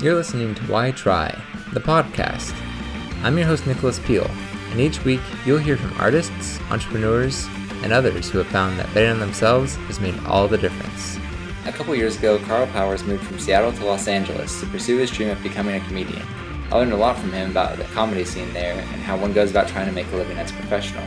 You're listening to Why Try, the podcast. I'm your host, Nicholas Peel, and each week you'll hear from artists, entrepreneurs, and others who have found that betting on themselves has made all the difference. A couple years ago, Carl Powers moved from Seattle to Los Angeles to pursue his dream of becoming a comedian. I learned a lot from him about the comedy scene there and how one goes about trying to make a living as a professional.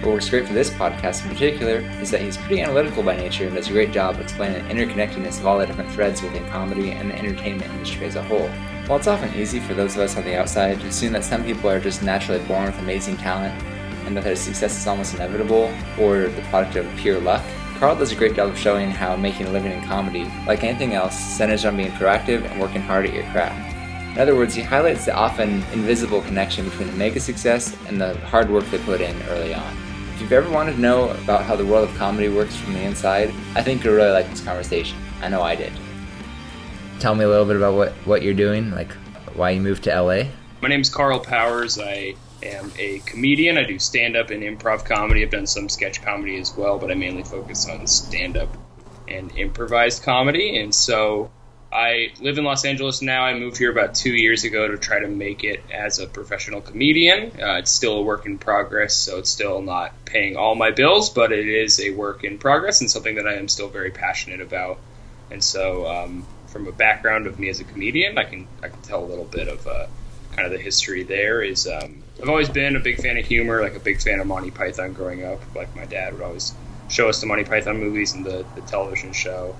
What works great for this podcast in particular is that he's pretty analytical by nature and does a great job explaining the interconnectedness of all the different threads within comedy and the entertainment industry as a whole. While it's often easy for those of us on the outside to assume that some people are just naturally born with amazing talent and that their success is almost inevitable or the product of pure luck, Carl does a great job of showing how making a living in comedy, like anything else, centers on being proactive and working hard at your craft. In other words, he highlights the often invisible connection between the mega success and the hard work they put in early on. If you've ever wanted to know about how the world of comedy works from the inside, I think you'll really like this conversation. I know I did. Tell me a little bit about what you're doing, like why you moved to LA. My name's Carl Powers. I am a comedian. I do stand-up and improv comedy. I've done some sketch comedy as well, but I mainly focus on stand-up and improvised comedy, and so I live in Los Angeles now. I moved here about 2 years ago to try to make it as a professional comedian. It's still a work in progress, so it's still not paying all my bills, but it is a work in progress and something that I am still very passionate about. And so from a background of me as a comedian, I can tell a little bit of kind of the history there. I've always been a big fan of humor, like a big fan of Monty Python growing up. Like my dad would always show us the Monty Python movies and the television show,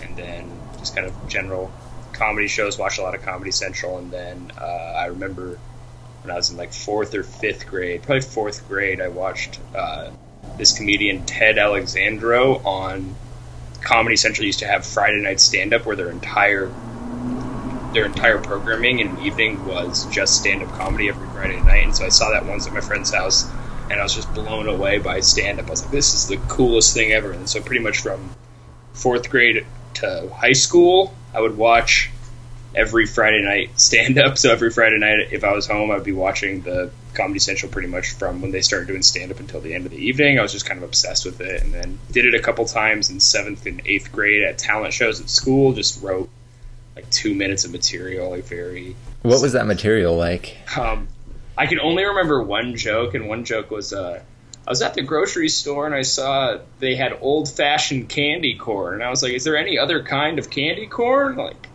and then just kind of general comedy shows, watch a lot of Comedy Central, and then I remember when I was in like fourth grade, I watched this comedian Ted Alexandro on Comedy Central. Used to have Friday night stand-up where their entire programming and evening was just stand-up comedy every Friday night, and so I saw that once at my friend's house, and I was just blown away by stand-up. I was like, this is the coolest thing ever. And so pretty much from fourth grade to high school, I would watch every Friday night stand-up. So every Friday night, if I was home, I would be watching the Comedy Central pretty much from when they started doing stand-up until the end of the evening. I was just kind of obsessed with it, and then did it a couple times in 7th and 8th grade at talent shows at school. Just wrote like 2 minutes of material, like very... What was that material like? I can only remember one joke, and one joke was... I was at the grocery store and I saw they had old-fashioned candy corn, and I was like, "Is there any other kind of candy corn? Like,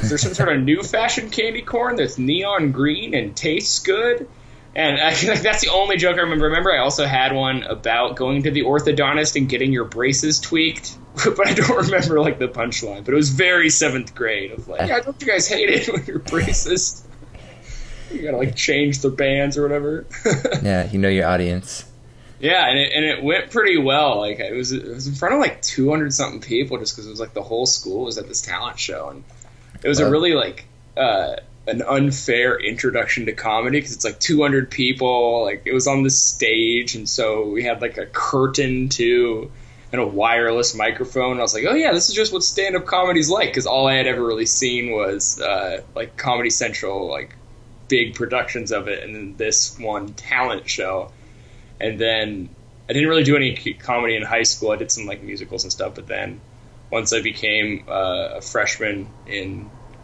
is there some sort of new-fashioned candy corn that's neon green and tastes good?" And I feel like that's the only joke I remember. I also had one about going to the orthodontist and getting your braces tweaked, but I don't remember like the punchline. But it was very 7th grade of like, "Yeah, don't you guys hate it when your braces? You gotta like change the bands or whatever." Yeah, you know your audience. Yeah, and it went pretty well. Like it was in front of like 200-something people, just because it was like the whole school was at this talent show, and it was a really like an unfair introduction to comedy, because it's like 200 people. Like it was on the stage, and so we had like a curtain too and a wireless microphone. And I was like, oh yeah, this is just what stand-up comedy's like, because all I had ever really seen was like Comedy Central, like big productions of it, and then this one talent show. And then I didn't really do any comedy in high school. I did some like musicals and stuff. But then once I became a freshman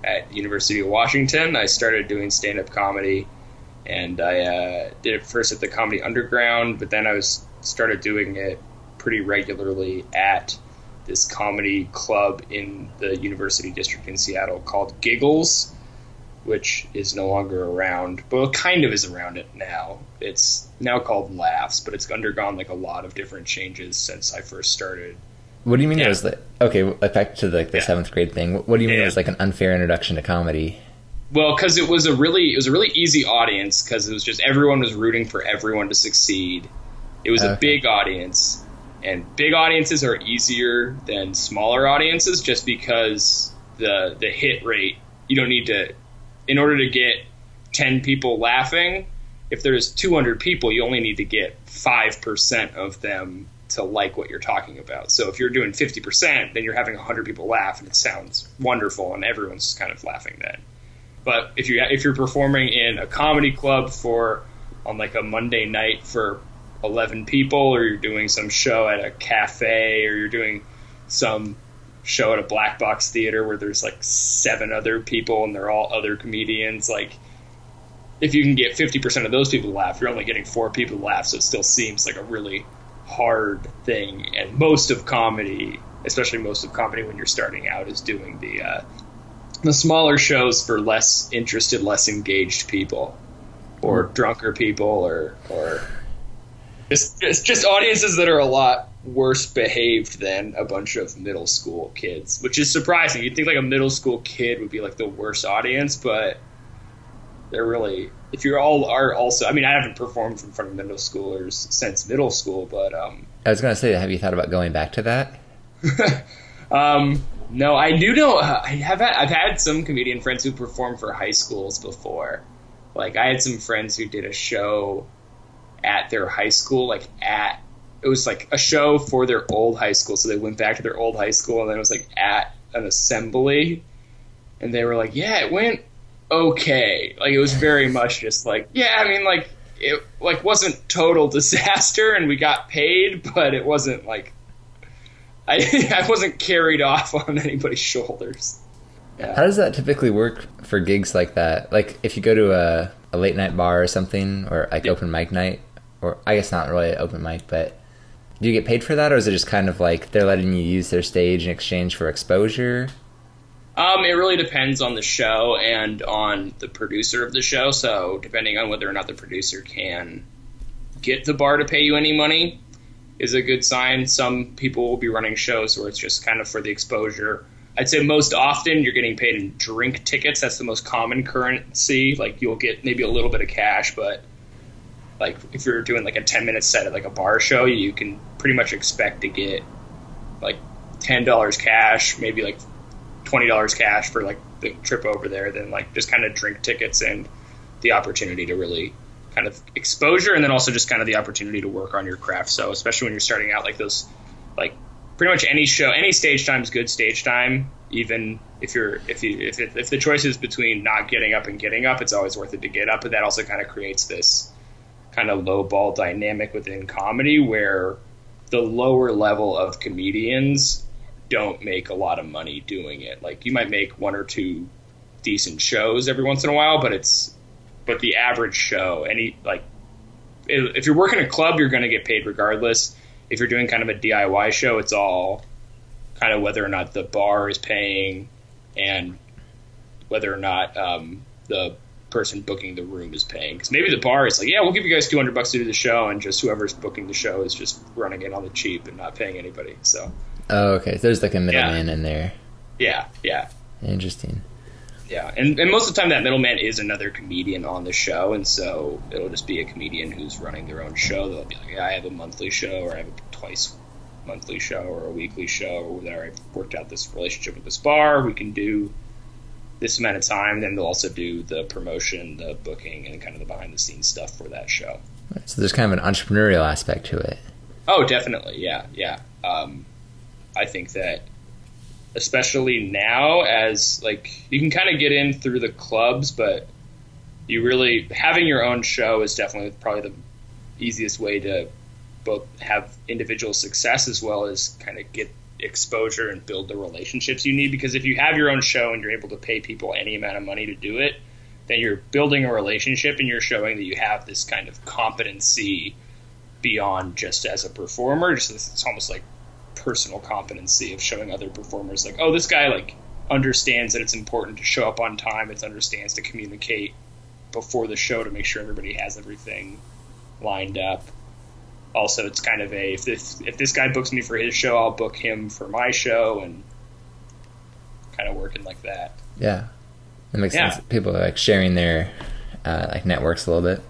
at University of Washington, I started doing stand-up comedy. And I did it first at the Comedy Underground, but then I started doing it pretty regularly at this comedy club in the University District in Seattle called Giggles, which is no longer around, but it kind of is around it now. It's now called Laughs, but it's undergone like a lot of different changes since I first started. What do you mean it was like, okay, back to like the 7th grade thing. What do you mean it was like an unfair introduction to comedy? Well, because it was a really easy audience, because it was just everyone was rooting for everyone to succeed. It was a big audience, and big audiences are easier than smaller audiences, just because the hit rate, you don't need to. In order to get 10 people laughing, if there's 200 people, you only need to get 5% of them to like what you're talking about. So if you're doing 50%, then you're having 100 people laugh, and it sounds wonderful, and everyone's just kind of laughing then. But if you're performing in a comedy club on like a Monday night for 11 people, or you're doing some show at a cafe, or you're doing some show at a black box theater where there's like 7 other people and they're all other comedians. Like, if you can get 50% of those people to laugh, you're only getting 4 people to laugh. So it still seems like a really hard thing. And most of comedy, especially most of comedy when you're starting out, is doing the smaller shows for less interested, less engaged people, or drunker people, or just audiences that are a lot worse behaved than a bunch of middle school kids, which is surprising. You'd think like a middle school kid would be like the worst audience, but they're really, if you all are also, I mean, I haven't performed in front of middle schoolers since middle school, but I was going to say, have you thought about going back to that? No, I do know. I've had some comedian friends who performed for high schools before. Like, I had some friends who did a show at their high school, it was like a show for their old high school. So they went back to their old high school, and then it was like at an assembly, and they were like, yeah, it went okay. Like, it was very much just like, yeah, I mean, like, it like wasn't total disaster, and we got paid, but it wasn't like, I wasn't carried off on anybody's shoulders. Yeah. How does that typically work for gigs like that? Like, if you go to a late night bar or something, or like open mic night, or I guess not really open mic, but do you get paid for that, or is it just kind of like they're letting you use their stage in exchange for exposure? It really depends on the show and on the producer of the show. So depending on whether or not the producer can get the bar to pay you any money is a good sign. Some people will be running shows where it's just kind of for the exposure. I'd say most often you're getting paid in drink tickets. That's the most common currency. Like, you'll get maybe a little bit of cash, but like if you're doing like a 10-minute set at like a bar show, you can pretty much expect to get like $10 cash, maybe like $20 cash for like the trip over there, then like just kind of drink tickets and the opportunity to really kind of exposure, and then also just kind of the opportunity to work on your craft. So especially when you're starting out, like those, like pretty much any show, any stage time is good stage time. Even if the choice is between not getting up and getting up, it's always worth it to get up. But that also kind of creates this kind of low ball dynamic within comedy where the lower level of comedians don't make a lot of money doing it. Like, you might make 1 or 2 decent shows every once in a while, but the average show, if you're working a club, you're going to get paid regardless. If you're doing kind of a DIY show, it's all kind of whether or not the bar is paying and whether or not the person booking the room is paying, because maybe the bar is like, yeah, we'll give you guys $200 to do the show, and just whoever's booking the show is just running it on the cheap and not paying anybody. So okay, there's like a middleman in there. Yeah Interesting. And most of the time that middleman is another comedian on the show, and so it'll just be a comedian who's running their own show. They'll be like, yeah, I have a monthly show, or I have a twice monthly show, or a weekly show, or whether I've worked out this relationship with this bar, we can do this amount of time. Then they'll also do the promotion, the booking, and kind of the behind the scenes stuff for that show. So there's kind of an entrepreneurial aspect to it. Oh, definitely. Yeah. I think that especially now, as like, you can kind of get in through the clubs, but you really, having your own show is definitely probably the easiest way to both have individual success as well as kind of get exposure and build the relationships you need. Because if you have your own show and you're able to pay people any amount of money to do it, then you're building a relationship and you're showing that you have this kind of competency beyond just as a performer. Just it's almost like personal competency of showing other performers like, oh, this guy like understands that it's important to show up on time. It understands to communicate before the show to make sure everybody has everything lined up. Also, it's kind of a, if this guy books me for his show, I'll book him for my show, and kind of working like that. Yeah. It makes sense. People are like sharing their like networks a little bit.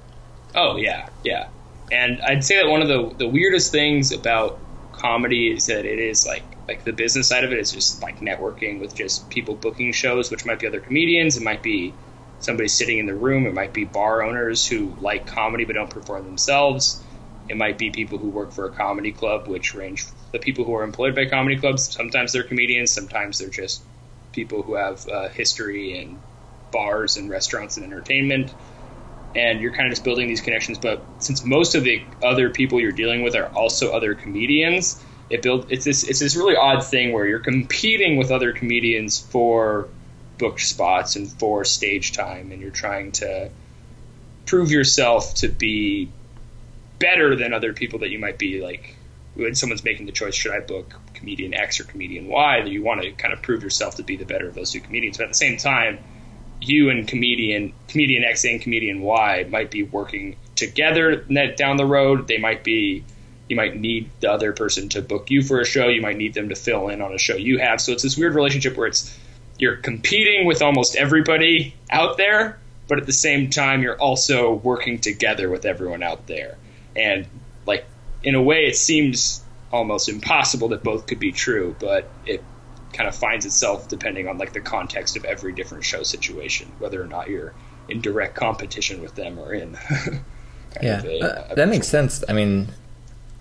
Oh, yeah. Yeah. And I'd say that one of the weirdest things about comedy is that it is like the business side of it is just like networking with just people booking shows, which might be other comedians. It might be somebody sitting in the room. It might be bar owners who like comedy but don't perform themselves. It might be people who work for a comedy club, which range the people who are employed by comedy clubs. Sometimes they're comedians. Sometimes they're just people who have history in bars and restaurants and entertainment. And you're kind of just building these connections. But since most of the other people you're dealing with are also other comedians, It's this really odd thing where you're competing with other comedians for booked spots and for stage time, and you're trying to prove yourself to be better than other people that you might be. Like when someone's making the choice, should I book comedian X or comedian Y, that you want to kind of prove yourself to be the better of those two comedians. But at the same time, you and comedian X and comedian Y might be working together down the road. They might be, you might need the other person to book you for a show. You might need them to fill in on a show you have. So it's this weird relationship where you're competing with almost everybody out there, but at the same time, you're also working together with everyone out there. And like, in a way, it seems almost impossible that both could be true, but it kind of finds itself depending on like the context of every different show situation, whether or not you're in direct competition with them or in. That makes sense. I mean,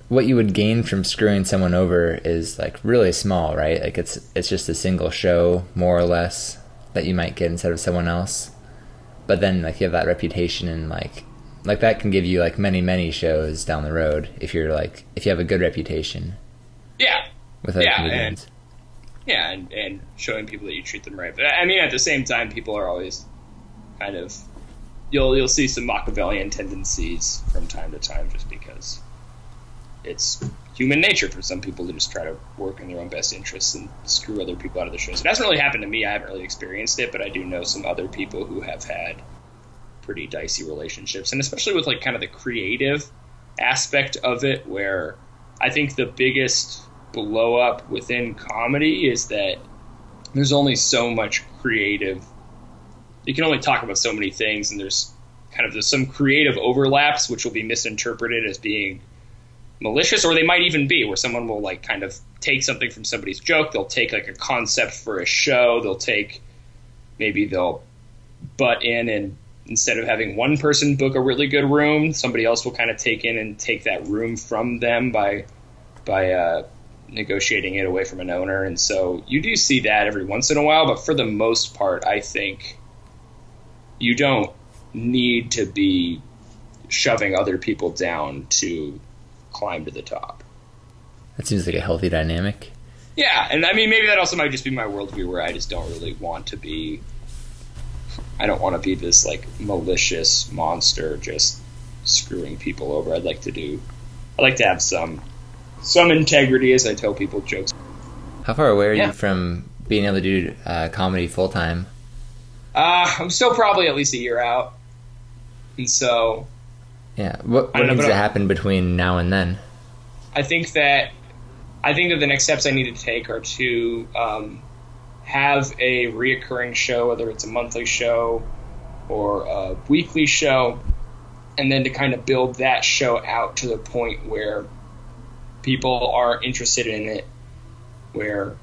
what you would gain from screwing someone over is like really small, right? Like it's just a single show more or less that you might get instead of someone else. But then like you have that reputation and like that can give you like many shows down the road if you have a good reputation. Yeah. With other comedians. And showing people that you treat them right. But I mean, at the same time, people are always kind of, you'll see some Machiavellian tendencies from time to time, just because it's human nature for some people to just try to work in their own best interests and screw other people out of the shows. It hasn't really happened to me. I haven't really experienced it, but I do know some other people who have had pretty dicey relationships, and especially with like kind of the creative aspect of it, where I think the biggest blow up within comedy is that there's only so much creative, you can only talk about so many things, and there's some creative overlaps which will be misinterpreted as being malicious, or they might even be where someone will like kind of take something from somebody's joke, they'll take like a concept for a show, they'll butt in, and instead of having one person book a really good room, somebody else will kind of take that room from them by negotiating it away from an owner. And so you do see that every once in a while, but for the most part, I think you don't need to be shoving other people down to climb to the top. That seems like a healthy dynamic. Yeah, and I mean, maybe that also might just be my worldview, where I just don't really want to be, I don't want to be this like malicious monster just screwing people over. I like to have some integrity as I tell people jokes. How far away are you from being able to do comedy full time? I'm still probably at least a year out, and so what needs to happen between now and then? I think that the next steps I need to take are to have a reoccurring show, whether it's a monthly show or a weekly show, and then to kind of build that show out to the point where people are interested in it, where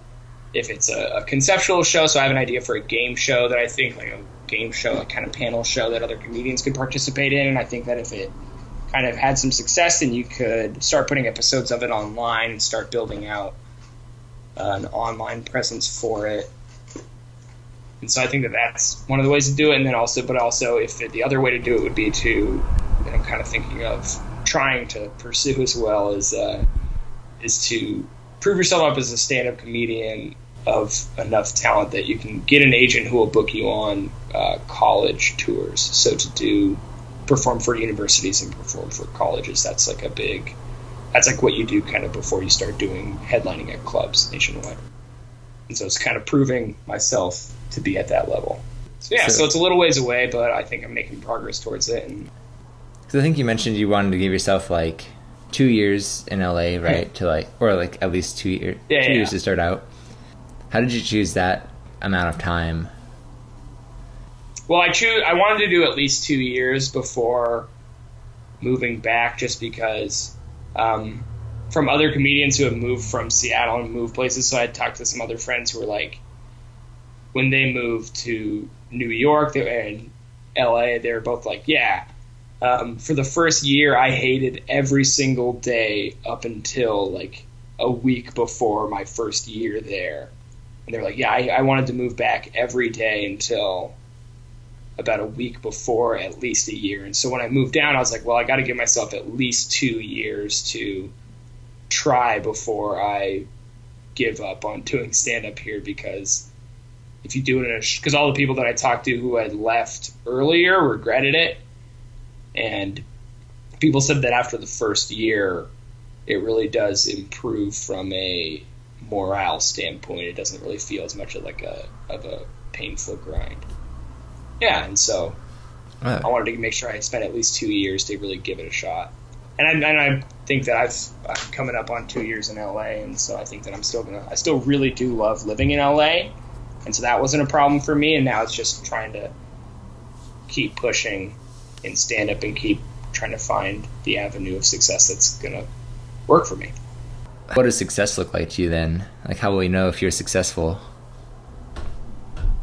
if it's a conceptual show, so I have an idea for a game show that I think, like a game show, like kind of panel show that other comedians could participate in, and I think that if it kind of had some success, then you could start putting episodes of it online and start building out an online presence for it. And so I think that that's one of the ways to do it, and then also if the other way to do it would be to, and I'm kind of thinking of trying to pursue as well, is to prove yourself up as a stand-up comedian of enough talent that you can get an agent who will book you on college tours. So to perform for universities and perform for colleges, that's like what you do kind of before you start doing headlining at clubs nationwide. And so it's kind of proving myself to be at that level. So so it's a little ways away, but I think I'm making progress towards it. Because I think you mentioned you wanted to give yourself like 2 years in LA, right? To like, or like at least 2 years, 2 years to start out. How did you choose that amount of time? Well, I wanted to do at least 2 years before moving back, just because from other comedians who have moved from Seattle and moved places. So I had talked to some other friends who were like, when they moved to New York and LA, they were both like, for the first year, I hated every single day up until like a week before my first year there. And they were like, I wanted to move back every day until about a week before at least a year. And so when I moved down, I was like, well, I got to give myself at least 2 years to try before I give up on doing stand-up here, because if you do it in a because all the people that I talked to who had left earlier regretted it, and people said that after the first year it really does improve from a morale standpoint. It doesn't really feel as much of a painful grind. Yeah, and so I wanted to make sure I spent at least 2 years to really give it a shot. And I think that I'm coming up on 2 years in LA, and so I think that I still really do love living in LA, and so that wasn't a problem for me. And now it's just trying to keep pushing in stand up and keep trying to find the avenue of success that's going to work for me. What does success look like to you then? Like, how will you know if you're successful?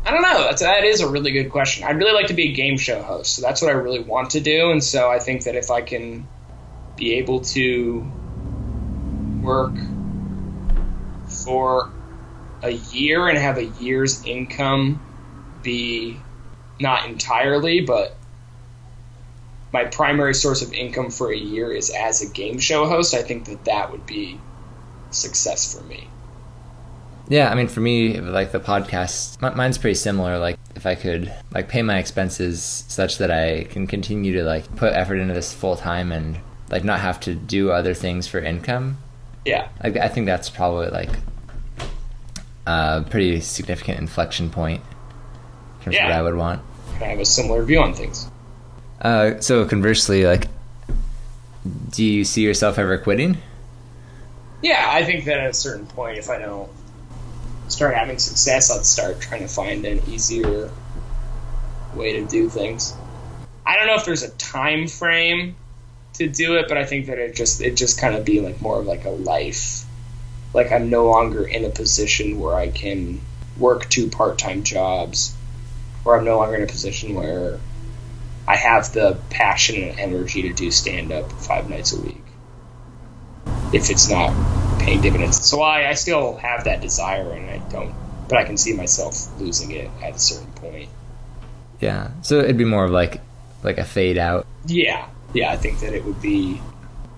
I don't know. That is a really good question. I'd really like to be a game show host. So that's what I really want to do. And so I think that if I can be able to work for a year and have a year's income be not entirely, but my primary source of income for a year is as a game show host, I think that that would be success for me. Yeah, I mean, for me, like the podcast, mine's pretty similar. Like, if I could like pay my expenses such that I can continue to like put effort into this full time and like not have to do other things for income. Yeah. Like, I think that's probably like a pretty significant inflection point in terms of what I would want. I have a similar view on things. So conversely, like, do you see yourself ever quitting? Yeah, I think that at a certain point, if I don't start having success, I'll start trying to find an easier way to do things. I don't know if there's a time frame to do it, but I think that it just kind of be like more of like a life. Like, I'm no longer in a position where I can work two part-time jobs, or I'm no longer in a position where I have the passion and energy to do stand-up 5 nights a week if it's not paying dividends. So I still have that desire, and but I can see myself losing it at a certain point. Yeah, so it'd be more of like a fade out. Yeah, I think that it would be.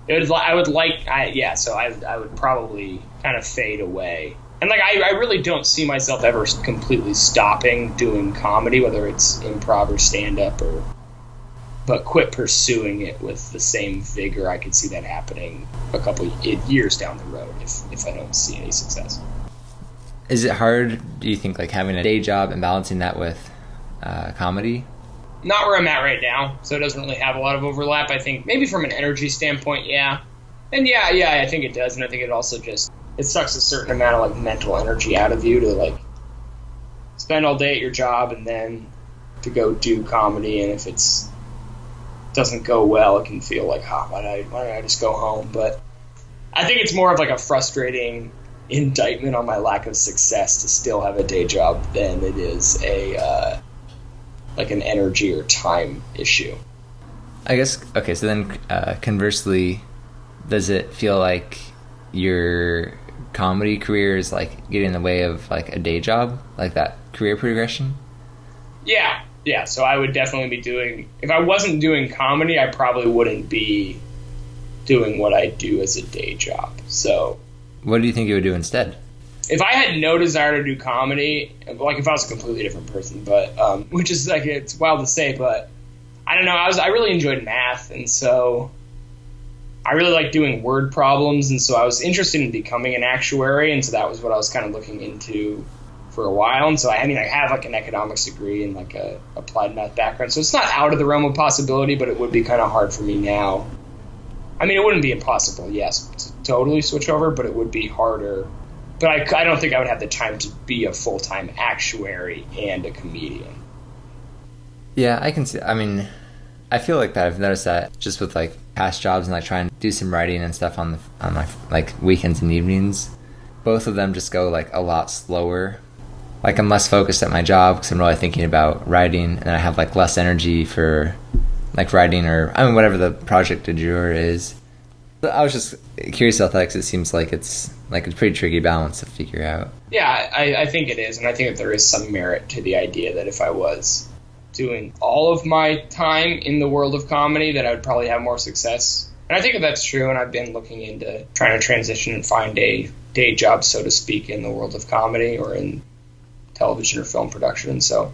I would probably kind of fade away. And like, I really don't see myself ever completely stopping doing comedy, whether it's improv or stand-up, but quit pursuing it with the same vigor. I could see that happening a couple years down the road if I don't see any success. Is it hard, do you think, like having a day job and balancing that with comedy? Not where I'm at right now, so it doesn't really have a lot of overlap. I think maybe from an energy standpoint, yeah. And yeah, I think it does, and I think it also just, it sucks a certain amount of like mental energy out of you to like spend all day at your job and then to go do comedy, and if it's doesn't go well, it can feel like, why don't I just go home? But I think it's more of like a frustrating indictment on my lack of success to still have a day job than it is a like an energy or time issue, I guess. Okay, so then conversely, does it feel like your comedy career is like getting in the way of like a day job, like that career progression? Yeah, so I would definitely be doing, if I wasn't doing comedy, I probably wouldn't be doing what I do as a day job. So what do you think you would do instead? If I had no desire to do comedy, like if I was a completely different person, but which is like, it's wild to say, but I don't know, I really enjoyed math, and so I really liked doing word problems, and so I was interested in becoming an actuary, and so that was what I was kind of looking into for a while. And so I have like an economics degree and like a applied math background, so it's not out of the realm of possibility, but it would be kind of hard for me now. I mean, it wouldn't be impossible, yes, to totally switch over, but it would be harder. But I don't think I would have the time to be a full-time actuary and a comedian. Yeah, I can see, I mean, I feel like that. I've noticed that just with like past jobs and like trying to do some writing and stuff on my like weekends and evenings, both of them just go like a lot slower. Like, I'm less focused at my job because I'm really thinking about writing, and I have like less energy for like writing or, I mean, whatever the project du jour is. But I was just curious about that because it seems like it's like a pretty tricky balance to figure out. Yeah, I think it is, and I think that there is some merit to the idea that if I was doing all of my time in the world of comedy, that I would probably have more success And I think that's true, and I've been looking into trying to transition and find a day job, so to speak, in the world of comedy or in television or film production. So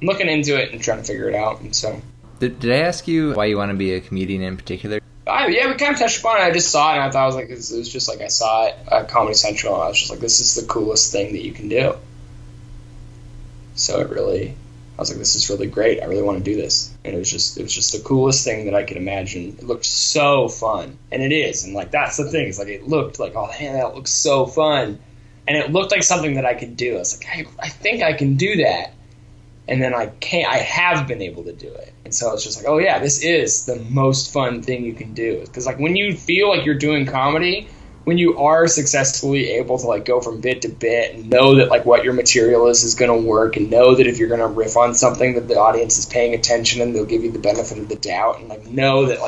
I'm looking into it and trying to figure it out. And so, did I ask you why you want to be a comedian in particular? Yeah, we kind of touched upon it. I just saw it, and I thought, I was like, it was just like I saw it at Comedy Central, and I was just like, this is the coolest thing that you can do. So it really, I was like, this is really great. I really want to do this. And it was just the coolest thing that I could imagine. It looked so fun. And it is. And like, that's the thing. It's like, it looked like, oh, man, that looks so fun. And it looked like something that I could do. I was like, I think I can do that. And then I have been able to do it. And so I was just like, oh, yeah, this is the most fun thing you can do. Because like, when you feel like you're doing comedy, when you are successfully able to like go from bit to bit and know that like what your material is going to work, and know that if you're going to riff on something that the audience is paying attention and they'll give you the benefit of the doubt, and like know that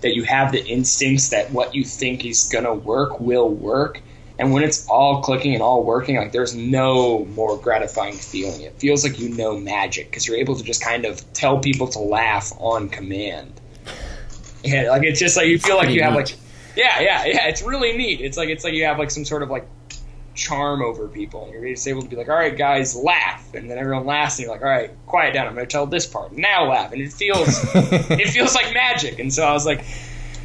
that you have the instincts that what you think is going to work will work. And when it's all clicking and all working, like there's no more gratifying feeling. It feels like, you know, magic, because you're able to just kind of tell people to laugh on command. Yeah, like it's just like you feel like you have like... Yeah. It's really neat. It's like you have like some sort of like charm over people, and you're just able to be like, all right, guys, laugh. And then everyone laughs, and you're like, all right, quiet down. I'm going to tell this part. Now laugh. And it feels like magic. And so I was like,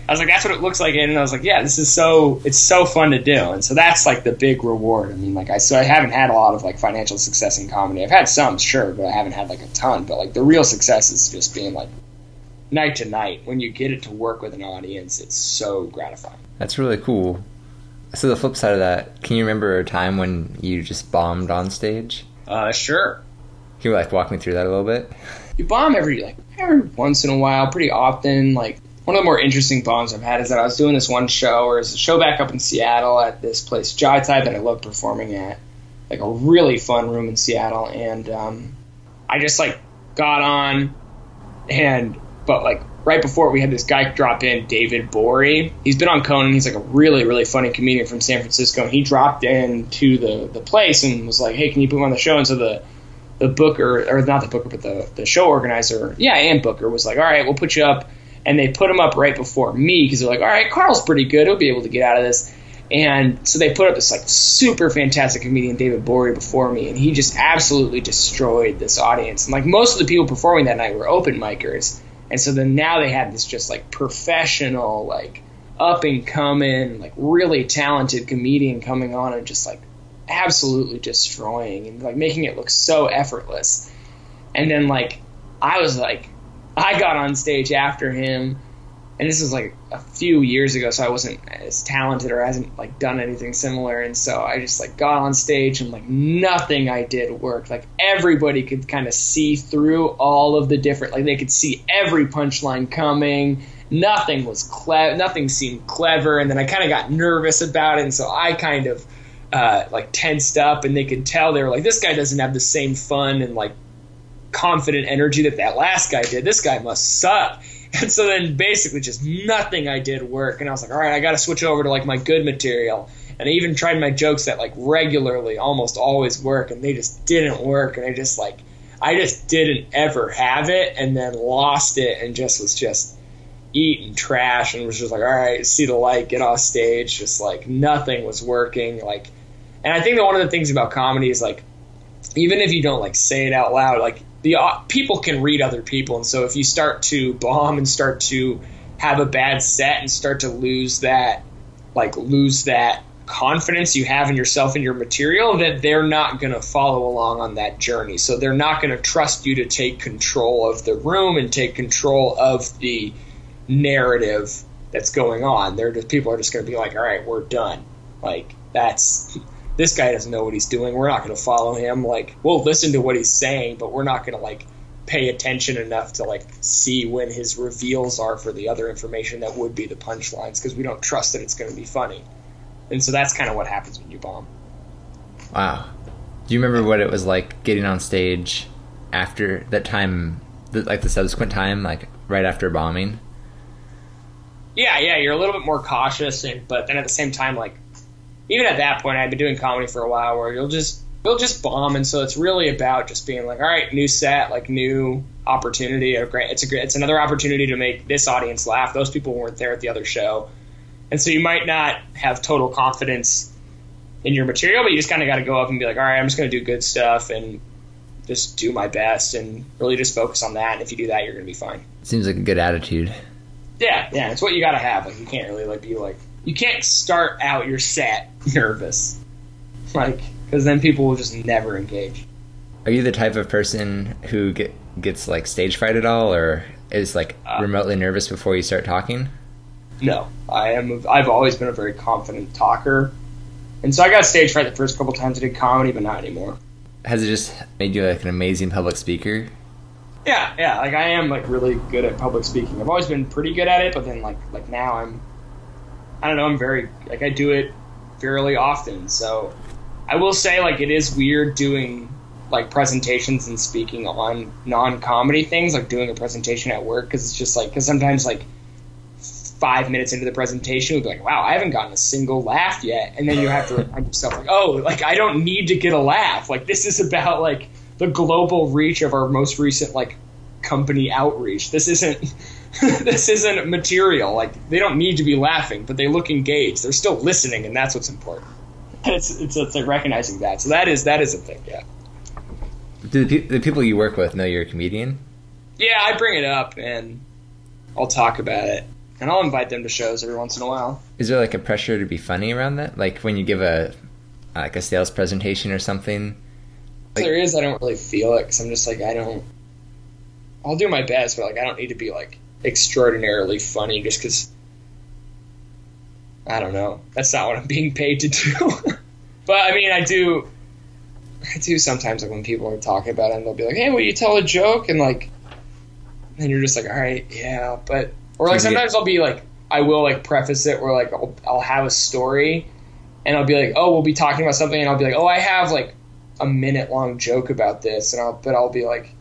that's what it looks like. And I was like, yeah, this is so, it's so fun to do. And so that's like the big reward. I mean, like I haven't had a lot of like financial success in comedy. I've had some, sure, but I haven't had like a ton. But like the real success is just being like, night to night, when you get it to work with an audience, it's so gratifying. That's really cool. So the flip side of that, can you remember a time when you just bombed on stage? Sure. Can you like walk me through that a little bit? You bomb every once in a while, pretty often. Like one of the more interesting bombs I've had is that I was doing this one show, or it's a show back up in Seattle at this place, Jai Tai, that I love performing at. Like a really fun room in Seattle, and I just like got on and. But, like, right before we had this guy drop in, David Borey. He's been on Conan. He's, like, a really, really funny comedian from San Francisco. And he dropped in to the place and was like, hey, can you put him on the show? And so the booker, or not the booker, but the show organizer, yeah, and booker, was like, all right, we'll put you up. And they put him up right before me, because they're like, all right, Carl's pretty good. He'll be able to get out of this. And so they put up this, like, super fantastic comedian, David Borey, before me, and he just absolutely destroyed this audience. And, like, most of the people performing that night were open micers. And so then now they had this just like professional, like up and coming, like really talented comedian coming on and just like absolutely destroying and like making it look so effortless. And then like I got on stage after him, and this was like a few years ago, so I wasn't as talented or hasn't like done anything similar. And so I just like got on stage and like nothing I did worked. Like everybody could kind of see through all of the different, like they could see every punchline coming. Nothing was clever. Nothing seemed clever. And then I kind of got nervous about it. And so I kind of like tensed up, and they could tell they were like, this guy doesn't have the same fun and like confident energy that last guy did. This guy must suck. And so then basically just nothing I did work. And I was like, all right, I got to switch over to like my good material. And I even tried my jokes that like regularly almost always work, and they just didn't work. And I just didn't ever have it, and then lost it, and just was just eating trash, and was just like, all right, see the light, get off stage. Just like nothing was working. Like, and I think that one of the things about comedy is like, even if you don't like say it out loud, like, the people can read other people. And so if you start to bomb and start to have a bad set and start to lose that confidence you have in yourself and your material, that they're not going to follow along on that journey. So they're not going to trust you to take control of the room and take control of the narrative that's going on. People are just going to be like, all right, we're done. Like this guy doesn't know what he's doing. We're not going to follow him. Like, we'll listen to what he's saying, but we're not going to like pay attention enough to like see when his reveals are for the other information that would be the punchlines, because we don't trust that it's going to be funny. And so that's kind of what happens when you bomb. Wow. Do you remember what it was like getting on stage after that time, like the subsequent time, like right after bombing? Yeah. You're a little bit more cautious, but then at the same time, like, even at that point, I'd been doing comedy for a while, where you'll just we'll just bomb. And so it's really about just being like, all right, new set, like new opportunity. It's another opportunity to make this audience laugh. Those people weren't there at the other show. And so you might not have total confidence in your material, but you just kind of got to go up and be like, all right, I'm just going to do good stuff and just do my best and really just focus on that. And if you do that, you're going to be fine. Seems like a good attitude. Yeah, it's what you got to have. Like, you can't really like be like, you can't start out your set nervous, like, because then people will just never engage. Are you the type of person who gets like stage fright at all, or is like remotely nervous before you start talking? No, I am. I've always been a very confident talker, and so I got stage fright the first couple times I did comedy, but not anymore. Has it just made you like an amazing public speaker? Yeah. Like, I am like really good at public speaking. I've always been pretty good at it, but then like now I'm very, like, I do it fairly often. So I will say, like, it is weird doing like presentations and speaking on non-comedy things, like doing a presentation at work. Cause it's just like, cause sometimes like 5 minutes into the presentation we'll be like, wow, I haven't gotten a single laugh yet. And then you have to remind yourself like, oh, like, I don't need to get a laugh. Like, this is about like the global reach of our most recent like company outreach. This isn't material. Like, they don't need to be laughing, but they look engaged. They're still listening, and that's what's important. It's like recognizing that. So that is a thing. Yeah. Do the people you work with know you're a comedian? Yeah, I bring it up and I'll talk about it, and I'll invite them to shows every once in a while. Is there like a pressure to be funny around that? Like when you give a sales presentation or something? Like, there is. I don't really feel it because I'm just like, I'll do my best, but like I don't need to be like extraordinarily funny just because, I don't know, that's not what I'm being paid to do. But I mean, I do sometimes, like when people are talking about it and they'll be like, hey, will you tell a joke? And like, and you're just like, all right, yeah, but, or like sometimes I'll be like, I will like preface it where like I'll have a story and I'll be like, oh, we'll be talking about something, and I'll be like, oh, I have like a minute long joke about this, and I'll be like,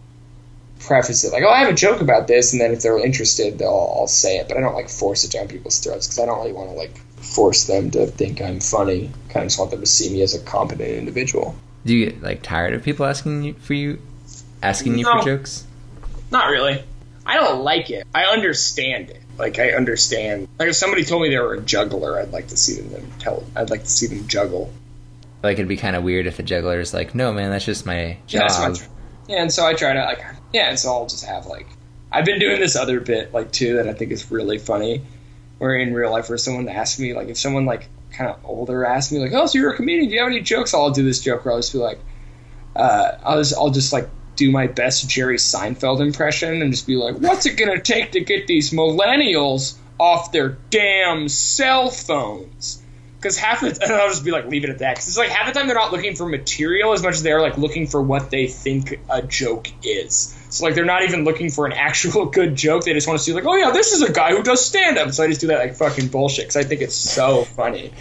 preface it like, oh, I have a joke about this, and then if they're interested I'll say it, but I don't like force it down people's throats because I don't really want to like force them to think I'm funny. I kind of just want them to see me as a competent individual. Do you get like tired of people asking you for jokes? Not really. I don't like it. I understand it. Like, I understand, like, if somebody told me they were a juggler, I'd like to see them juggle. Like, it'd be kind of weird if the juggler is like, no man, that's just my job. And so I try to like, and so I'll just have like, I've been doing this other bit like too that I think is really funny, where in real life where someone asks me, like, if someone like kind of older asks me like, oh, so you're a comedian, do you have any jokes? I'll do this joke where I'll just be like, I'll just like do my best Jerry Seinfeld impression and just be like, what's it gonna take to get these millennials off their damn cell phones? Because half the time, I'll just be like, leave it at that. Because it's like half the time they're not looking for material as much as they're like looking for what they think a joke is. So like they're not even looking for an actual good joke. They just want to see like, oh yeah, this is a guy who does stand-up. So I just do that like fucking bullshit because I think it's so funny.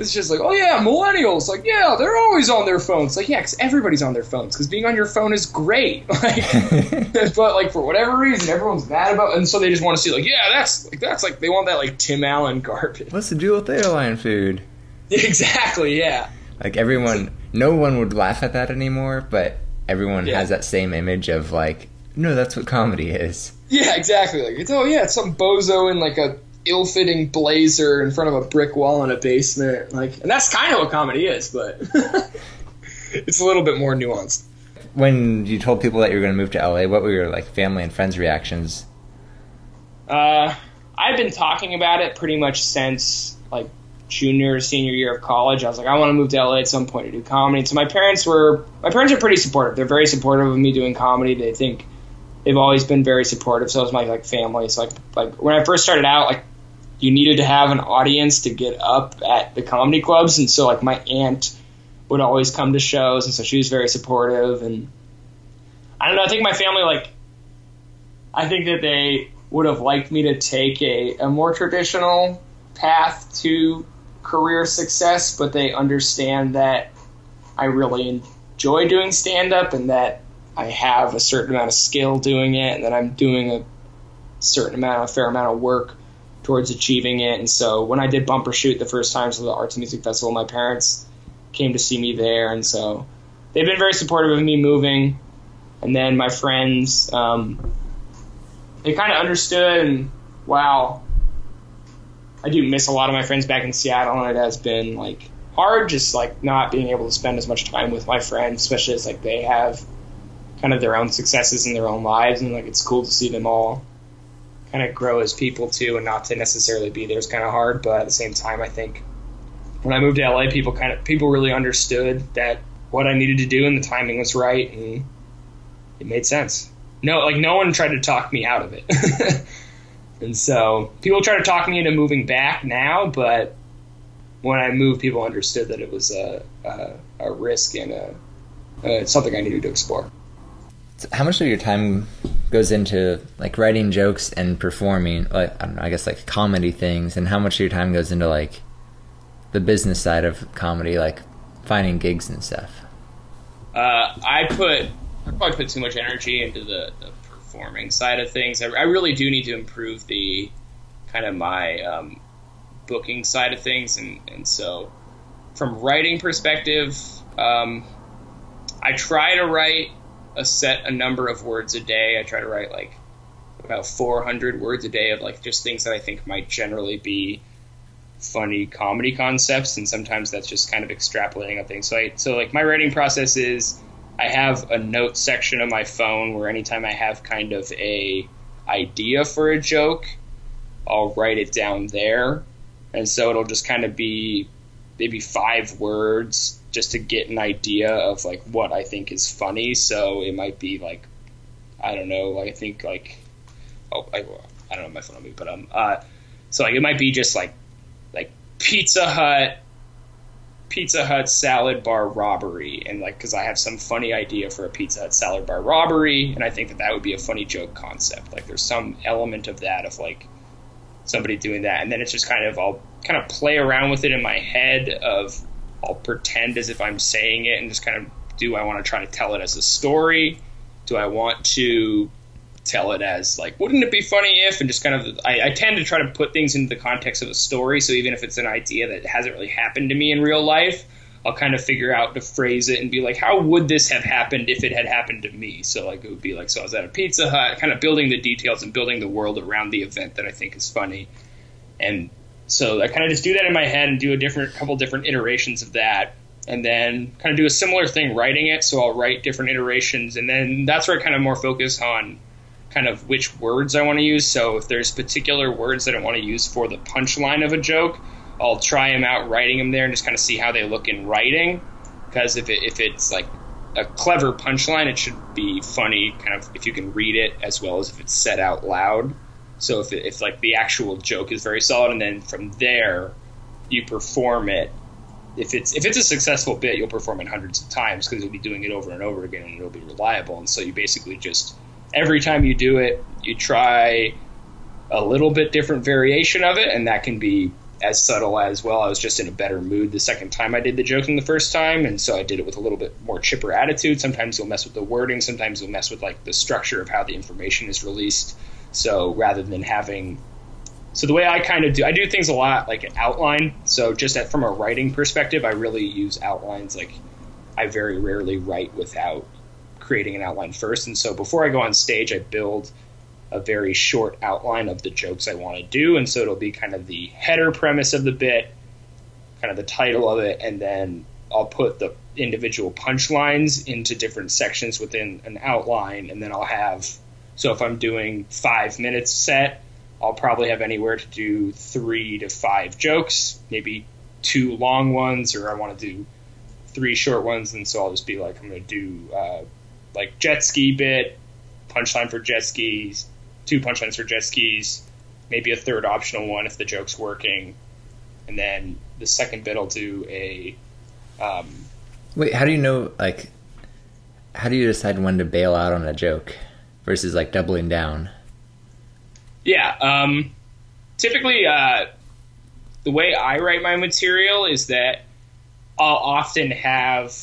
It's just like, oh yeah, millennials. Like, yeah, they're always on their phones. Like, yeah, because everybody's on their phones. Because being on your phone is great. Like, but like for whatever reason, everyone's mad about it. And so they just want to see like, yeah, that's like they want that like Tim Allen garbage. What's the deal with airline food? Exactly. Yeah. Like everyone, no one would laugh at that anymore. But everyone has that same image of like, no, that's what comedy is. Yeah, exactly. Like, it's, oh yeah, it's some bozo in like a ill-fitting blazer in front of a brick wall in a basement, like, and that's kind of what comedy is, but it's a little bit more nuanced. When you told people that you were going to move to LA, what were your like family and friends' reactions? I've been talking about it pretty much since like junior or senior year of college. I was like, I want to move to LA at some point to do comedy. So my parents are pretty supportive. They're very supportive of me doing comedy. They think they've always been very supportive. So is my like family. So like when I first started out, like, you needed to have an audience to get up at the comedy clubs. And so like my aunt would always come to shows. And so she was very supportive. And I don't know, I think my family, like, I think that they would have liked me to take a more traditional path to career success, but they understand that I really enjoy doing stand-up and that I have a certain amount of skill doing it and that I'm doing a fair amount of work towards achieving it. And so when I did Bumper Shoot the first time, so the Arts and Music Festival, my parents came to see me there. And so they've been very supportive of me moving. And then my friends, they kind of understood, and wow, I do miss a lot of my friends back in Seattle, and it has been like hard just like not being able to spend as much time with my friends, especially as like they have kind of their own successes in their own lives, and like it's cool to see them all kind of grow as people too, and not to necessarily be there is kind of hard. But at the same time, I think when I moved to LA, people really understood that what I needed to do and the timing was right, and it made sense. No, like no one tried to talk me out of it. And so people try to talk me into moving back now, but when I moved, people understood that it was a risk and something I needed to explore. So how much of your time goes into like writing jokes and performing, like, I don't know, I guess like comedy things, and how much of your time goes into like the business side of comedy, like finding gigs and stuff? I probably put too much energy into the performing side of things. I really do need to improve the kind of my booking side of things, and so from writing perspective, I try to write a number of words a day. I try to write like about 400 words a day of like just things that I think might generally be funny comedy concepts, and sometimes that's just kind of extrapolating on things. So like my writing process is, I have a note section of my phone where anytime I have kind of a idea for a joke, I'll write it down there. And so it'll just kind of be maybe 5 words just to get an idea of like what I think is funny. So it might be like, I don't know, I think like, I don't know my phone on me, but so like it might be just like Pizza Hut salad bar robbery, and like because I have some funny idea for a Pizza Hut salad bar robbery, and I think that would be a funny joke concept. Like there's some element of that, of like somebody doing that, and then it's just kind of, I'll kind of play around with it in my head of, I'll pretend as if I'm saying it, and just kind of, do I want to try to tell it as a story? Do I want to tell it as like, wouldn't it be funny if, and just kind of, I tend to try to put things into the context of a story. So even if it's an idea that hasn't really happened to me in real life, I'll kind of figure out to phrase it and be like, how would this have happened if it had happened to me? So like it would be like, so I was at a Pizza Hut, kind of building the details and building the world around the event that I think is funny. And so I kind of just do that in my head and do a couple different iterations of that, and then kind of do a similar thing writing it. So I'll write different iterations, and then that's where I kind of more focus on kind of which words I want to use. So if there's particular words that I want to use for the punchline of a joke, I'll try them out writing them there and just kind of see how they look in writing. Because if it's like a clever punchline, it should be funny kind of if you can read it as well as if it's said out loud. So if like the actual joke is very solid, and then from there you perform it. If it's a successful bit, you'll perform it hundreds of times because you'll be doing it over and over again, and it'll be reliable. And so you basically just, every time you do it, you try a little bit different variation of it, and that can be as subtle as, well, I was just in a better mood the second time I did the joke than the first time, and so I did it with a little bit more chipper attitude. Sometimes you'll mess with the wording, sometimes you'll mess with like the structure of how the information is released. So rather than having, so the way I kind of do, I do things a lot like an outline. So just from a writing perspective, I really use outlines. Like I very rarely write without creating an outline first, and so before I go on stage, I build a very short outline of the jokes I want to do, and so it'll be kind of the header premise of the bit, kind of the title of it, and then I'll put the individual punchlines into different sections within an outline, and then I'll have, so if I'm doing 5 minutes set, I'll probably have anywhere to do 3 to 5 jokes, maybe 2 long ones, or I want to do 3 short ones, and so I'll just be like, I'm going to do like jet ski bit, punchline for jet skis, 2 punchlines for jet skis, maybe a third optional one if the joke's working, and then the second bit I'll do a. Wait, how do you know? Like, how do you decide when to bail out on a joke versus like doubling down? Yeah, typically the way I write my material is that I'll often have.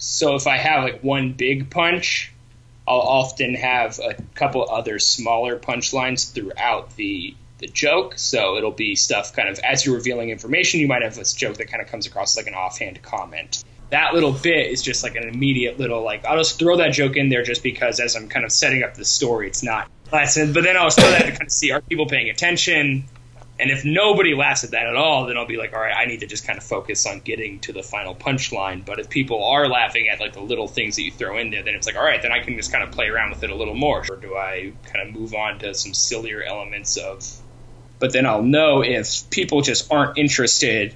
So if I have like one big punch, I'll often have a couple other smaller punchlines throughout the the joke. So it'll be stuff kind of as you're revealing information, you might have this joke that kind of comes across like an offhand comment. That little bit is just like an immediate little, like, I'll just throw that joke in there just because as I'm kind of setting up the story, it's not lesson. But then I'll throw that to kind of see, are people paying attention? And if nobody laughs at that at all, then I'll be like, all right, I need to just kind of focus on getting to the final punchline. But if people are laughing at like the little things that you throw in there, then it's like, all right, then I can just kind of play around with it a little more. Or do I kind of move on to some sillier elements of, but then I'll know if people just aren't interested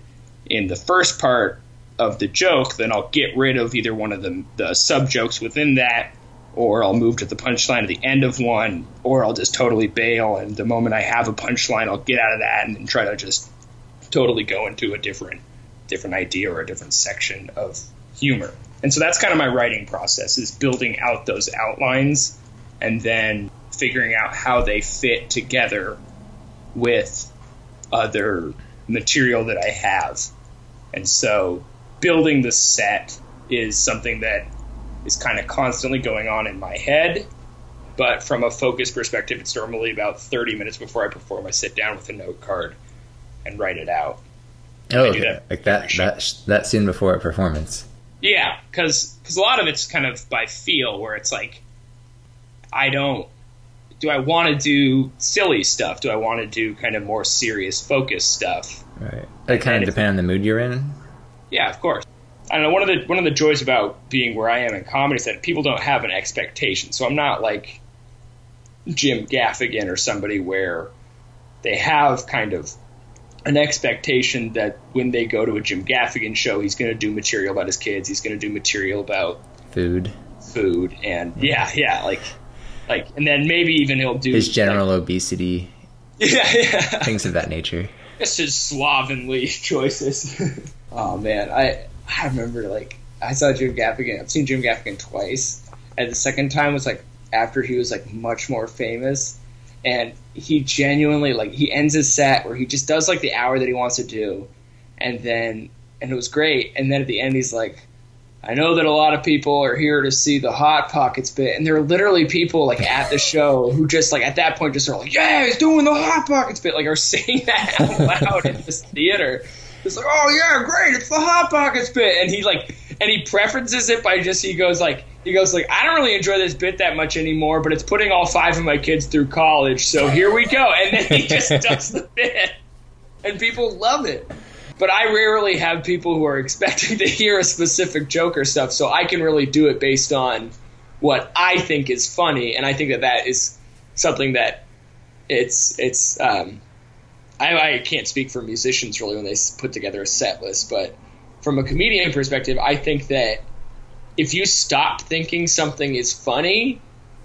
in the first part of the joke, then I'll get rid of either one of the sub jokes within that, or I'll move to the punchline at the end of one, or I'll just totally bail. And the moment I have a punchline, I'll get out of that and then try to just totally go into a different idea or a different section of humor. And so that's kind of my writing process, is building out those outlines and then figuring out how they fit together with other material that I have. And so building the set is something that is kind of constantly going on in my head. But from a focus perspective, it's normally about 30 minutes before I perform. I sit down with a note card and write it out. Oh, okay. That soon before a performance. Yeah, because a lot of it's kind of by feel, where it's like, do I want to do silly stuff? Do I want to do kind of more serious focused stuff? Right. That kind of depends on the mood you're in. Yeah, of course. I don't know, one of the joys about being where I am in comedy is that people don't have an expectation. So I'm not like Jim Gaffigan or somebody where they have kind of an expectation that when they go to a Jim Gaffigan show, he's going to do material about his kids. He's going to do material about food. And yeah. Like, and then maybe even he'll do his general obesity. Yeah. Things of that nature. It's just slovenly choices. Oh man, I remember, like, I saw Jim Gaffigan. I've seen Jim Gaffigan twice, and the second time was like after he was like much more famous, and he genuinely, like, he ends his set where he just does like the hour that he wants to do, and it was great. And then at the end he's like, I know that a lot of people are here to see the Hot Pockets bit, and there are literally people like at the show who just like at that point just are like, yeah, he's doing the Hot Pockets bit, like are saying that out loud in this theater. It's like, oh yeah, great, it's the Hot Pockets bit, and he preferences it by just he goes like, I don't really enjoy this bit that much anymore, but it's putting all 5 of my kids through college, so here we go, and then he just does the bit, and people love it. But I rarely have people who are expecting to hear a specific joke or stuff, so I can really do it based on what I think is funny. And I think that is something that I can't speak for musicians really when they put together a set list, but from a comedian perspective, I think that if you stop thinking something is funny,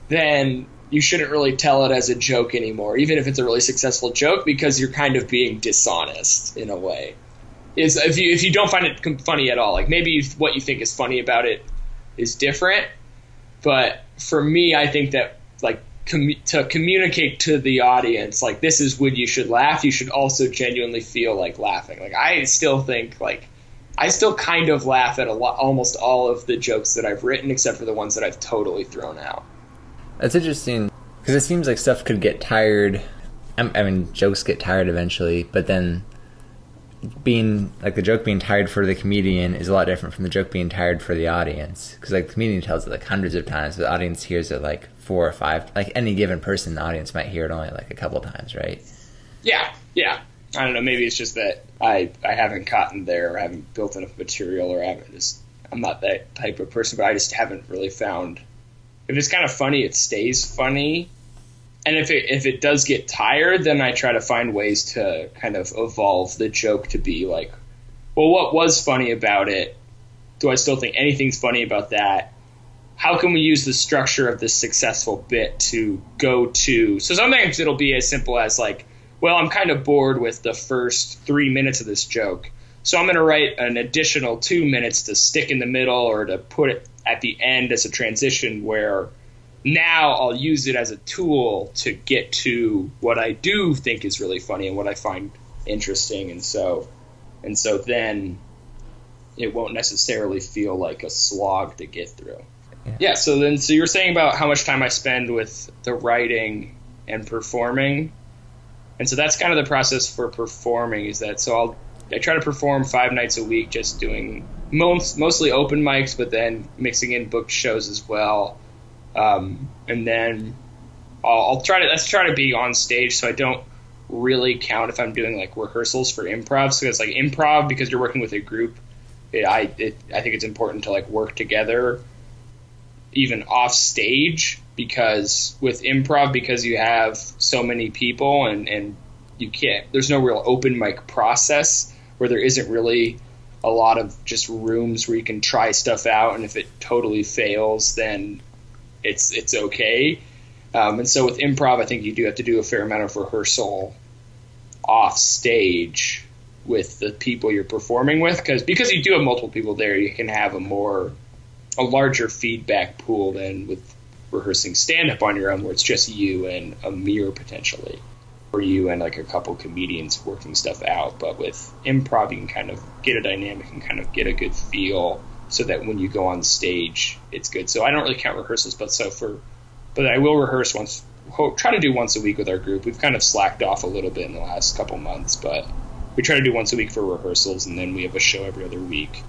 then you shouldn't really tell it as a joke anymore, even if it's a really successful joke, because you're kind of being dishonest in a way. Is if you don't find it funny at all, like maybe what you think is funny about it is different. But for me, I think that like to communicate to the audience, like this is when you should laugh, you should also genuinely feel like laughing. Like I still think I still kind of laugh at almost all of the jokes that I've written, except for the ones that I've totally thrown out. That's interesting, because it seems like stuff could get tired. I mean, jokes get tired eventually, but then being like the joke being tired for the comedian is a lot different from the joke being tired for the audience, because like the comedian tells it like hundreds of times, but the audience hears it like 4 or 5. Like any given person in the audience might hear it only like a couple times, right? Yeah. I don't know. Maybe it's just that I haven't gotten there, or I haven't built enough material, or I'm not that type of person. But I just haven't really found, if it's kind of funny, it stays funny. And if it does get tired, then I try to find ways to kind of evolve the joke to be like, well, what was funny about it? Do I still think anything's funny about that? How can we use the structure of this successful bit to go to? So sometimes it'll be as simple as like, well, I'm kind of bored with the first 3 minutes of this joke, so I'm going to write an additional 2 minutes to stick in the middle, or to put it at the end as a transition where now I'll use it as a tool to get to what I do think is really funny and what I find interesting. And so then it won't necessarily feel like a slog to get through. Yeah. So you were saying about how much time I spend with the writing and performing. And so that's kind of the process for performing, is that I try to perform 5 nights a week, just doing mostly open mics, but then mixing in booked shows as well. And then let's try to be on stage, so I don't really count if I'm doing like rehearsals for improv. So it's like improv, because you're working with a group. I think it's important to like work together, even off stage, because you have so many people and you can't, there's no real open mic process, where there isn't really a lot of just rooms where you can try stuff out. And if it totally fails, then it's okay. And so with improv, I think you do have to do a fair amount of rehearsal off stage with the people you're performing with, because you do have multiple people there, you can have a larger feedback pool than with rehearsing stand-up on your own, where it's just you and a mirror potentially, or you and like a couple comedians working stuff out. But with improv, you can kind of get a dynamic and kind of get a good feel, so that when you go on stage, it's good. So I don't really count rehearsals, but I will rehearse try to do once a week with our group. We've kind of slacked off a little bit in the last couple months, but we try to do once a week for rehearsals, and then we have a show every other week.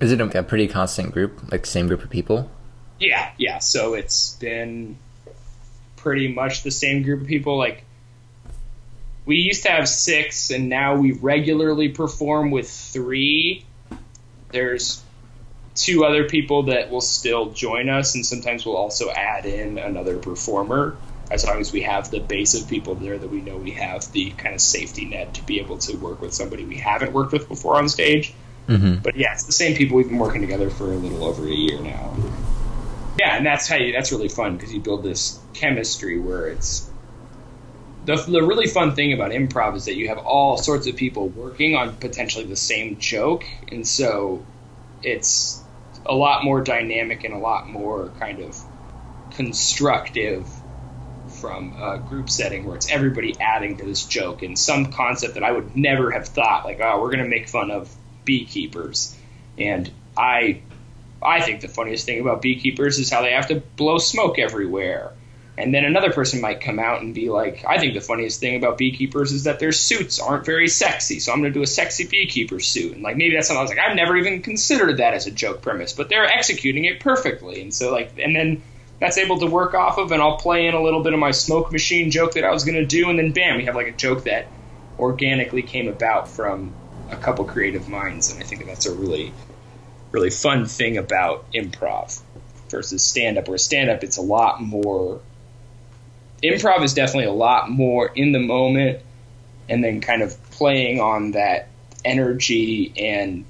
Is it a pretty constant group, like same group of people? Yeah. So it's been pretty much the same group of people. Like, we used to have 6, and now we regularly perform with 3. There's 2 other people that will still join us, and sometimes we'll also add in another performer, as long as we have the base of people there that we know we have the kind of safety net to be able to work with somebody we haven't worked with before on stage. Mm-hmm. But yeah, it's the same people. We've been working together for a little over a year now. Yeah, and that's really fun, because you build this chemistry where it's... The really fun thing about improv is that you have all sorts of people working on potentially the same joke, and so it's a lot more dynamic and a lot more kind of constructive from a group setting, where it's everybody adding to this joke and some concept that I would never have thought, like, oh, we're going to make fun of beekeepers. And I think the funniest thing about beekeepers is how they have to blow smoke everywhere. And then another person might come out and be like, I think the funniest thing about beekeepers is that their suits aren't very sexy, so I'm going to do a sexy beekeeper suit. And like, maybe that's something I was like, I've never even considered that as a joke premise, but they're executing it perfectly. And so like, and then that's able to work off of, and I'll play in a little bit of my smoke machine joke that I was going to do, and then bam, we have like a joke that organically came about from a couple creative minds. And I think that's a really, really fun thing about improv versus stand-up, where stand-up, it's a lot more... Improv is definitely a lot more in the moment, and then kind of playing on that energy and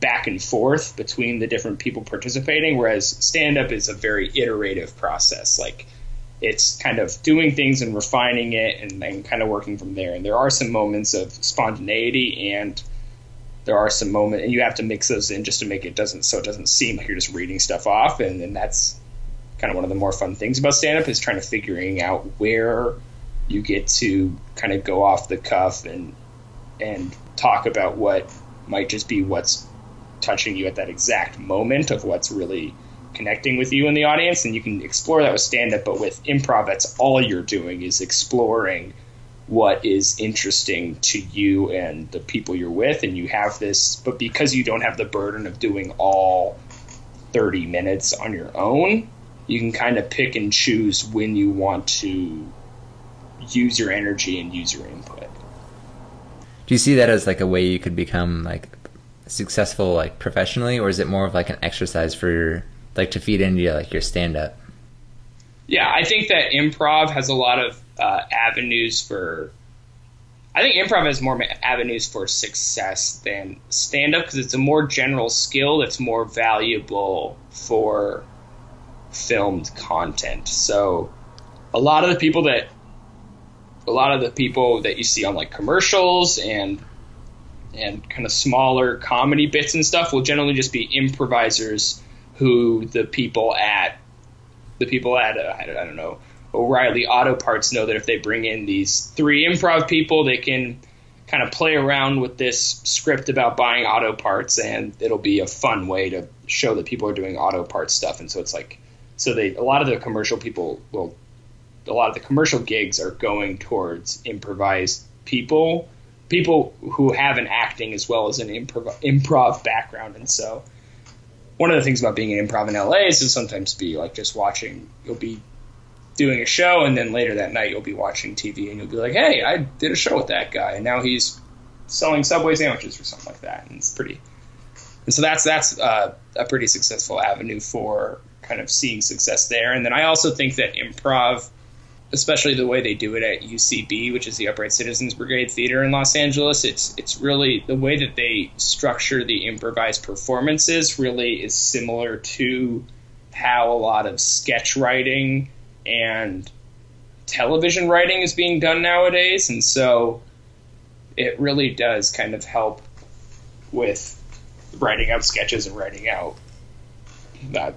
back and forth between the different people participating, whereas stand-up is a very iterative process. Like, it's kind of doing things and refining it, and then kind of working from there. And there are some moments of spontaneity, and there are some moments, and you have to mix those in just to make it doesn't seem like you're just reading stuff off. And that's kind of one of the more fun things about stand-up, is trying to figuring out where you get to kind of go off the cuff and talk about what might just be what's touching you at that exact moment of what's really connecting with you in the audience. And you can explore that with stand-up, but with improv, that's all you're doing, is exploring what is interesting to you and the people you're with. And you have this, but because you don't have the burden of doing all 30 minutes on your own, you can kind of pick and choose when you want to use your energy and use your input. Do you see that as like a way you could become like successful, like professionally, or is it more of like an exercise for your, like, to feed into like your stand up? Yeah, I think that improv has a lot of avenues for... I think improv has more avenues for success than stand up, because it's a more general skill that's more valuable for filmed content. So a lot of the people that you see on like commercials and kind of smaller comedy bits and stuff will generally just be improvisers who the people at I don't know, O'Reilly Auto Parts know that if they bring in these 3 improv people, they can kind of play around with this script about buying auto parts, and it'll be a fun way to show that people are doing auto parts stuff. And so it's like, a lot of the commercial people will a lot of the commercial gigs are going towards improvised people who have an acting as well as an improv background. And so one of the things about being in improv in LA is to sometimes be like just watching, you'll be doing a show and then later that night you'll be watching TV and you'll be like, hey, I did a show with that guy and now he's selling Subway sandwiches or something like that. And it's pretty, and so that's a pretty successful avenue for kind of seeing success there. And then I also think that improv, especially the way they do it at UCB, which is the Upright Citizens Brigade Theater in Los Angeles, it's really the way that they structure the improvised performances really is similar to how a lot of sketch writing and television writing is being done nowadays. And so it really does kind of help with writing out sketches and writing out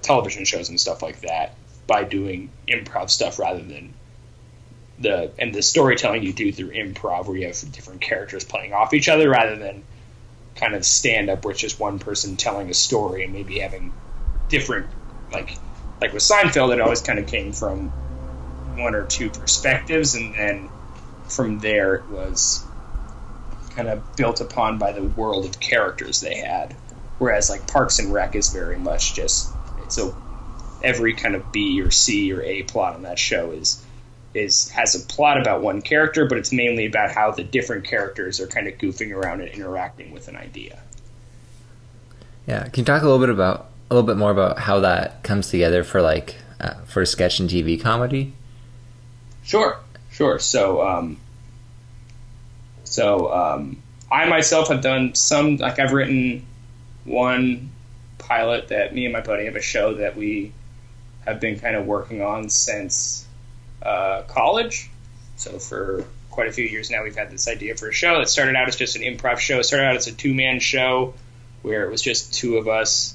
television shows and stuff like that by doing improv stuff rather than the storytelling you do through improv where you have different characters playing off each other rather than kind of stand-up where it's just one person telling a story and maybe having different, like with Seinfeld, it always kind of came from one or two perspectives, and then from there it was kind of built upon by the world of characters they had. Whereas like Parks and Rec is very much just, every kind of B or C or A plot on that show has a plot about one character, but it's mainly about how the different characters are kind of goofing around and interacting with an idea. Yeah. Can you talk a little bit more about how that comes together for sketch and TV comedy? Sure. So I myself have done some, I've written one pilot that me and my buddy have a show that we have been kind of working on since college. So for quite a few years now, we've had this idea for a show that started out as just an improv show. It started out as a two-man show where it was just two of us.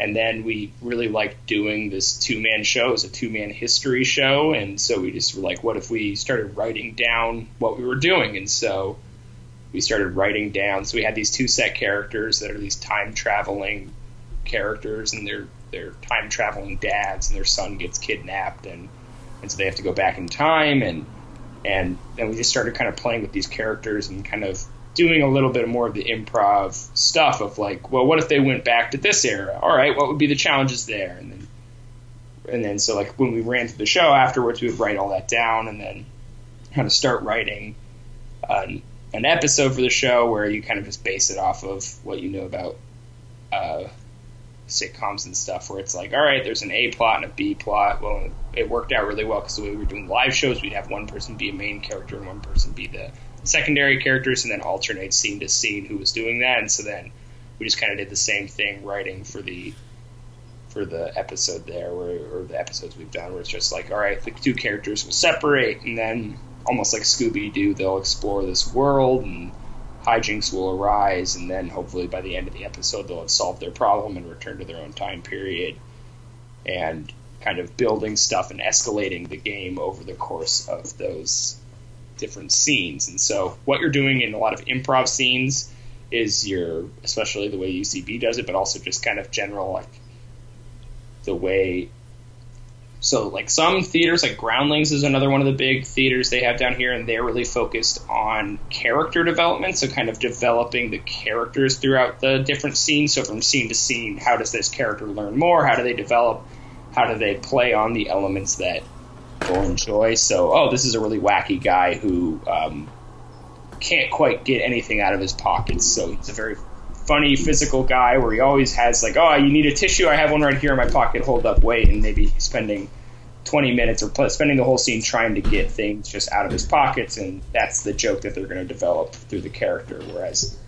And then we really liked doing this two-man show. It was a two-man history show. And so we just were like, what if we started writing down what we were doing? And so we started writing down. So we had these two set characters that are these time-traveling characters, and they're time-traveling dads, and their son gets kidnapped. And so they have to go back in time. And then we just started kind of playing with these characters and kind of doing a little bit more of the improv stuff of like, well, what if they went back to this era? All right, what would be the challenges there? And then so like when we ran through the show afterwards, we would write all that down and then kind of start writing an episode for the show where you kind of just base it off of what you know about sitcoms and stuff, where it's like, all right, there's an A plot and a B plot. Well, it worked out really well because the way we were doing live shows, we'd have one person be a main character and one person be the secondary characters, and then alternate scene to scene who was doing that. And so then we just kind of did the same thing writing for the episode there, or the episodes we've done, where it's just like, all right, the two characters will separate, and then almost like Scooby-Doo, they'll explore this world and hijinks will arise, and then hopefully by the end of the episode they'll have solved their problem and return to their own time period, and kind of building stuff and escalating the game over the course of those different scenes. And so what you're doing in a lot of improv scenes is especially the way UCB does it, but also just kind of general, like the way, so like some theaters, like Groundlings is another one of the big theaters they have down here, and they're really focused on character development, so kind of developing the characters throughout the different scenes. So from scene to scene, how does this character learn more? How do they develop? How do they play on the elements that will enjoy? So, oh, this is a really wacky guy who can't quite get anything out of his pockets, so he's a very funny physical guy where he always has like, oh, you need a tissue, I have one right here in my pocket, hold up, wait. And maybe spending 20 minutes or spending the whole scene trying to get things just out of his pockets, and that's the joke that they're going to develop through the character. Whereas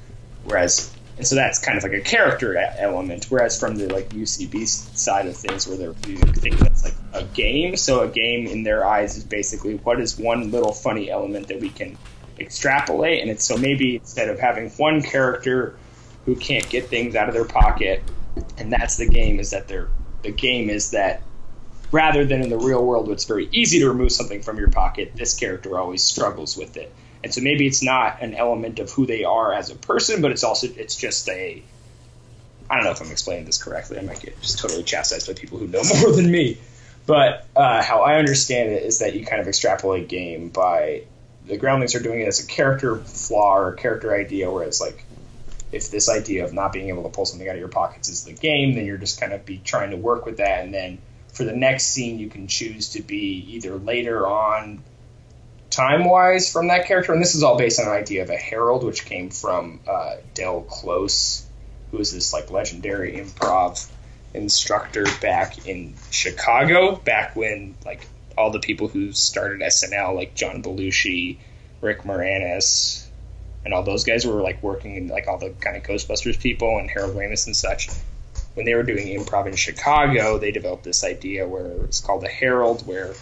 and so that's kind of like a character element, whereas from the like UCB side of things, where they're thinking that's like a game. So a game in their eyes is basically, what is one little funny element that we can extrapolate? And it's, so maybe instead of having one character who can't get things out of their pocket, and that's the game, is that rather than in the real world, it's very easy to remove something from your pocket, this character always struggles with it. And so maybe it's not an element of who they are as a person, but it's just a, I don't know if I'm explaining this correctly. I might get just totally chastised by people who know more than me. But how I understand it is that you kind of extrapolate game by the Groundlings are doing it as a character flaw or character idea, whereas like if this idea of not being able to pull something out of your pockets is the game, then you're just kind of be trying to work with that. And then for the next scene, you can choose to be either later on time-wise from that character. And this is all based on an idea of a Harold, which came from Del Close, who is this like legendary improv instructor back in Chicago, back when like all the people who started SNL, like John Belushi, Rick Moranis, and all those guys were like working in like all the kind of Ghostbusters people and Harold Ramis and such. When they were doing improv in Chicago, they developed this idea where it's called the Harold, where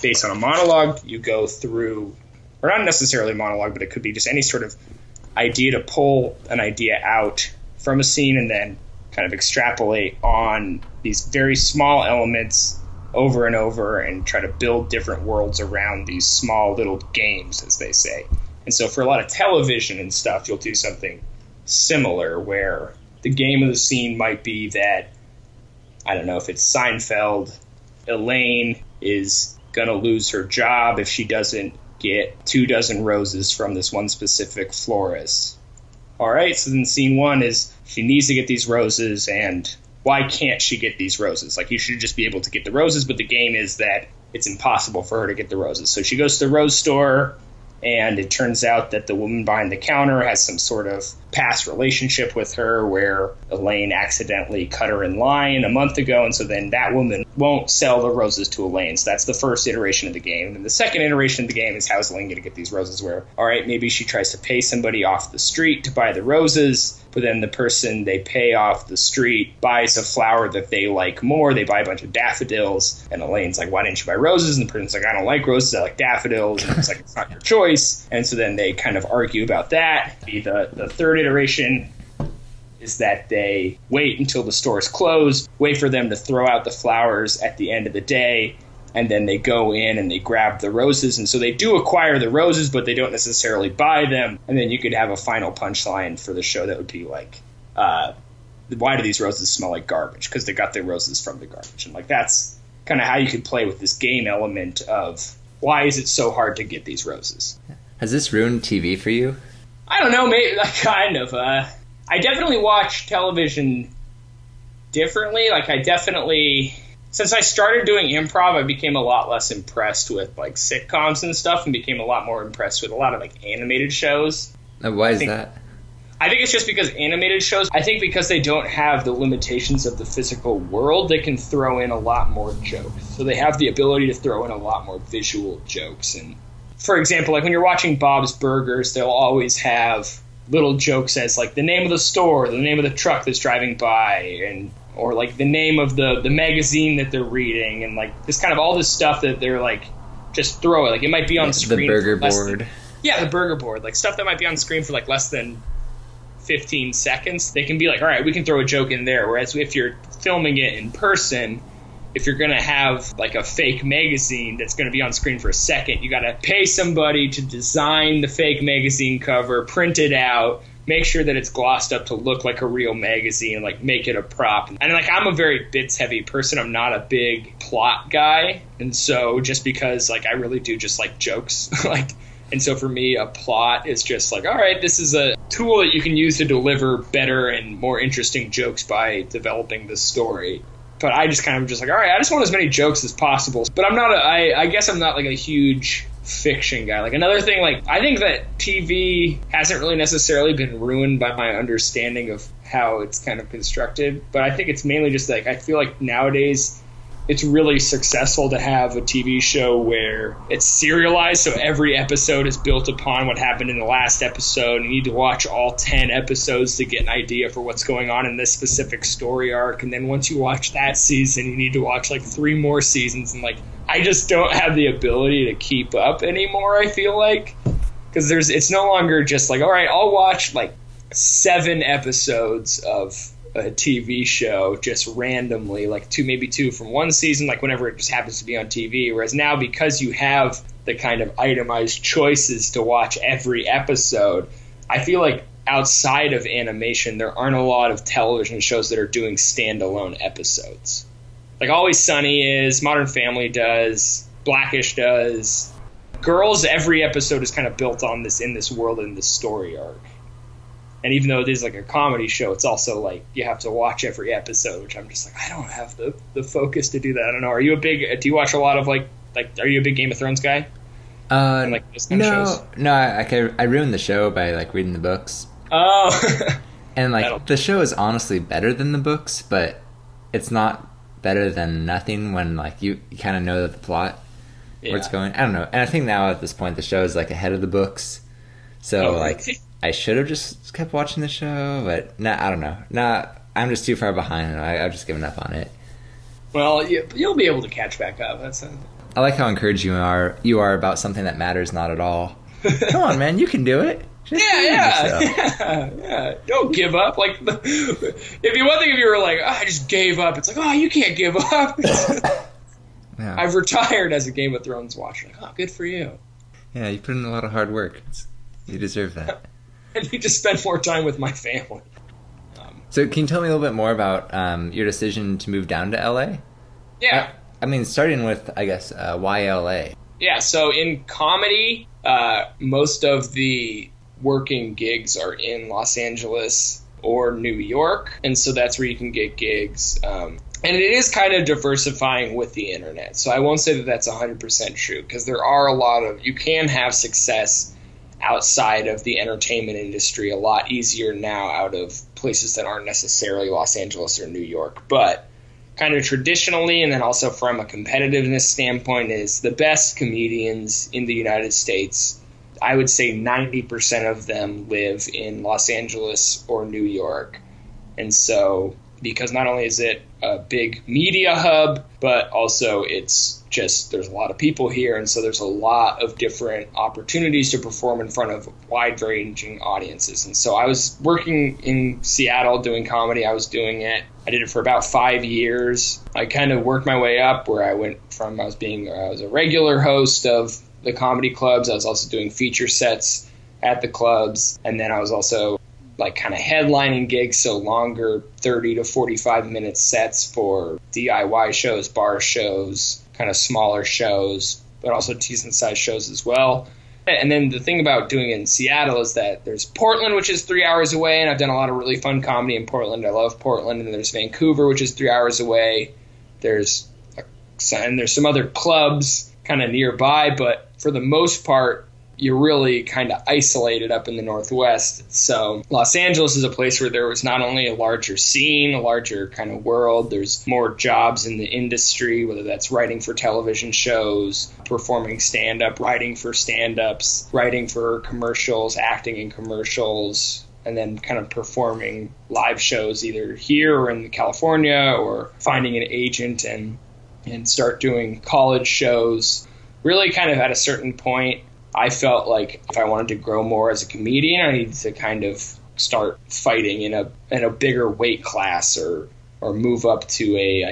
based on a monologue, you go through, or not necessarily monologue, but it could be just any sort of idea to pull an idea out from a scene and then kind of extrapolate on these very small elements over and over and try to build different worlds around these small little games, as they say. And so for a lot of television and stuff, you'll do something similar where the game of the scene might be that, I don't know, if it's Seinfeld, Elaine is going to lose her job if she doesn't get 24 roses from this one specific florist. All right, so then scene one is she needs to get these roses, and why can't she get these roses? Like, you should just be able to get the roses, but the game is that it's impossible for her to get the roses. So she goes to the rose store, and it turns out that the woman behind the counter has some sort of past relationship with her where Elaine accidentally cut her in line a month ago. And so then that woman won't sell the roses to Elaine. So that's the first iteration of the game. And the second iteration of the game is, how's Elaine going to get these roses? Where, all right, maybe she tries to pay somebody off the street to buy the roses, but then the person they pay off the street buys a flower that they like more. They buy a bunch of daffodils, and Elaine's like, why didn't you buy roses? And the person's like, I don't like roses, I like daffodils. And it's like, it's not your choice. And so then they kind of argue about that. The third iteration is that they wait until the store is closed, wait for them to throw out the flowers at the end of the day, and then they go in and they grab the roses. And so they do acquire the roses, but they don't necessarily buy them. And then you could have a final punchline for the show that would be like, why do these roses smell like garbage? Because they got their roses from the garbage. And like, that's kind of how you could play with this game element of why is it so hard to get these roses? Has this ruined TV for you? I don't know, maybe like, kind of. I definitely watch television differently. Like, I definitely... Since I started doing improv, I became a lot less impressed with like sitcoms and stuff, and became a lot more impressed with a lot of like animated shows. Why is that? I think it's just because animated shows, I think because they don't have the limitations of the physical world, they can throw in a lot more jokes. So they have the ability to throw in a lot more visual jokes. And for example, like when you're watching Bob's Burgers, they'll always have little jokes as like the name of the store, the name of the truck that's driving by, and or like the name of the magazine that they're reading, and like this kind of all this stuff that they're like just throw it. Like it might be on screen. The burger board. The burger board. Like stuff that might be on screen for like less than 15 seconds. They can be like, all right, we can throw a joke in there. Whereas if you're filming it in person, if you're going to have like a fake magazine that's going to be on screen for a second, you got to pay somebody to design the fake magazine cover, print it out, make sure that it's glossed up to look like a real magazine, like make it a prop. And like, I'm a very bits heavy person. I'm not a big plot guy. And so just because like, I really do just like jokes, like, and so for me, a plot is just like, all right, this is a tool that you can use to deliver better and more interesting jokes by developing the story. But I just kind of just like, all right, I just want as many jokes as possible. But I'm not, I guess I'm not like a huge fiction guy. Like another thing, like I think that TV hasn't really necessarily been ruined by my understanding of how it's kind of constructed, but I think it's mainly just like, I feel like nowadays it's really successful to have a TV show where it's serialized, so every episode is built upon what happened in the last episode. You need to watch all 10 episodes to get an idea for what's going on in this specific story arc, and then once you watch that season, you need to watch like 3 more seasons, and like I just don't have the ability to keep up anymore, I feel like, because it's no longer just like, all right, I'll watch like 7 episodes of a TV show just randomly, like 2 from one season, like whenever it just happens to be on TV. Whereas now, because you have the kind of itemized choices to watch every episode, I feel like outside of animation, there aren't a lot of television shows that are doing standalone episodes. Like Always Sunny is, Modern Family does, Black-ish does. Girls, every episode is kind of built on this, in this world, in this story arc. And even though it is like a comedy show, it's also like you have to watch every episode, which I'm just like, I don't have the focus to do that. I don't know. Are you a big, do you watch a lot of like, are you a big Game of Thrones guy? And like those kind of shows? No, I ruined the show by like reading the books. Oh. And like the show is honestly better than the books, but it's not better than nothing when like you kind of know that the plot, yeah, where it's going. I don't know. And I think now at this point the show is like ahead of the books. So like I should have just kept watching the show, but I don't know. I'm just too far behind. And I've just given up on it. Well, you'll be able to catch back up. I like how encouraged you are about something that matters not at all. Come on, man, you can do it. Yeah. Don't give up. Like, if you one thing, if you were like, oh, I just gave up. It's like, oh, you can't give up. Yeah. I've retired as a Game of Thrones watcher. Like, oh, good for you. Yeah, you put in a lot of hard work. You deserve that. I need to spend more time with my family. So can you tell me a little bit more about your decision to move down to L.A.? Yeah. I mean, starting with, I guess, why L.A.? Yeah, so in comedy, most of the working gigs are in Los Angeles or New York, and so that's where you can get gigs. And it is kind of diversifying with the internet, so I won't say that that's 100% true, because there are a lot of, you can have success outside of the entertainment industry a lot easier now out of places that aren't necessarily Los Angeles or New York. But kind of traditionally, and then also from a competitiveness standpoint, is the best comedians in the United States, I would say 90% of them live in Los Angeles or New York. And so, because not only is it a big media hub, but also it's just, there's a lot of people here. And so there's a lot of different opportunities to perform in front of wide ranging audiences. And so I was working in Seattle doing comedy. I was doing it. I did it for about 5 years. I kind of worked my way up where I went from, I was a regular host of the comedy clubs. I was also doing feature sets at the clubs. And then I was also like kind of headlining gigs, so longer 30 to 45 minute sets for DIY shows, bar shows, kind of smaller shows, but also decent sized shows as well. And then the thing about doing it in Seattle is that there's Portland, which is 3 hours away, and I've done a lot of really fun comedy in Portland. I love Portland. And there's Vancouver, which is 3 hours away. There's some other clubs kind of nearby, but for the most part, you're really kind of isolated up in the Northwest. So Los Angeles is a place where there was not only a larger scene, a larger kind of world, there's more jobs in the industry, whether that's writing for television shows, performing stand-up, writing for stand-ups, writing for commercials, acting in commercials, and then kind of performing live shows either here or in California, or finding an agent and start doing college shows. Really kind of at a certain point, I felt like if I wanted to grow more as a comedian, I needed to kind of start fighting in a bigger weight class, or move up to a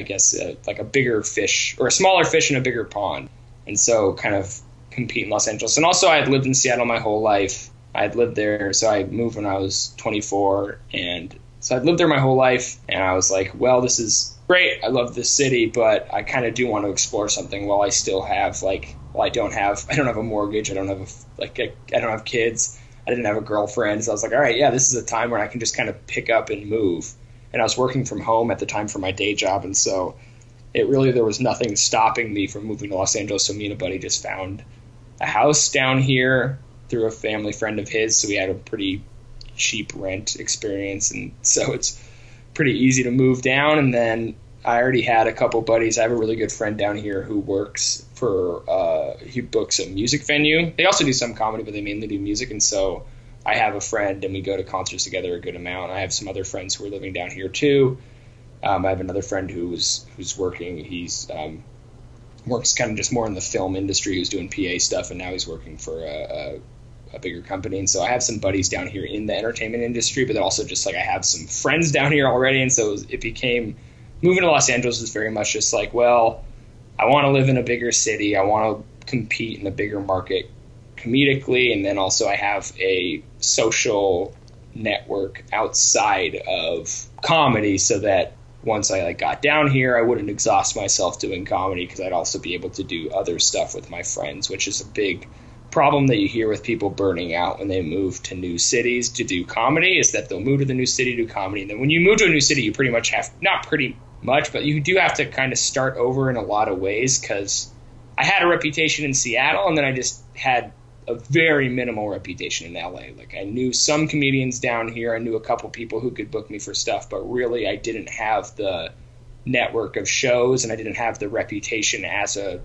bigger fish, or a smaller fish in a bigger pond. And so kind of compete in Los Angeles. And also I had lived in Seattle my whole life. I had lived there. So I moved when I was 24. And so I'd lived there my whole life. And I was like, well, this is great. I love this city, but I kind of do want to explore something while I still have I don't have a mortgage. I don't have I don't have kids. I didn't have a girlfriend. So I was like, all right, yeah, this is a time where I can just kind of pick up and move. And I was working from home at the time for my day job. And so it really, there was nothing stopping me from moving to Los Angeles. So me and a buddy just found a house down here through a family friend of his. So we had a pretty cheap rent experience. And so it's pretty easy to move down. And then I already had a couple buddies. I have a really good friend down here who works for, he books a music venue. They also do some comedy, but they mainly do music. And so I have a friend and we go to concerts together a good amount. I have some other friends who are living down here too. I have another friend who's working. He's works kind of just more in the film industry. Who's doing PA stuff, and now he's working for a bigger company. And so I have some buddies down here in the entertainment industry, but also just like I have some friends down here already. And so it became, moving to Los Angeles is very much just like, well, I want to live in a bigger city. I want to compete in a bigger market comedically. And then also I have a social network outside of comedy so that once I like got down here, I wouldn't exhaust myself doing comedy because I'd also be able to do other stuff with my friends, which is a big problem that you hear with people burning out when they move to new cities to do comedy, is that they'll move to the new city to do comedy. And then when you move to a new city, you pretty much have, not pretty much, but you do have to kind of start over in a lot of ways, because I had a reputation in Seattle and then I just had a very minimal reputation in LA. Like, I knew some comedians down here. I knew a couple people who could book me for stuff, but really I didn't have the network of shows and I didn't have the reputation as a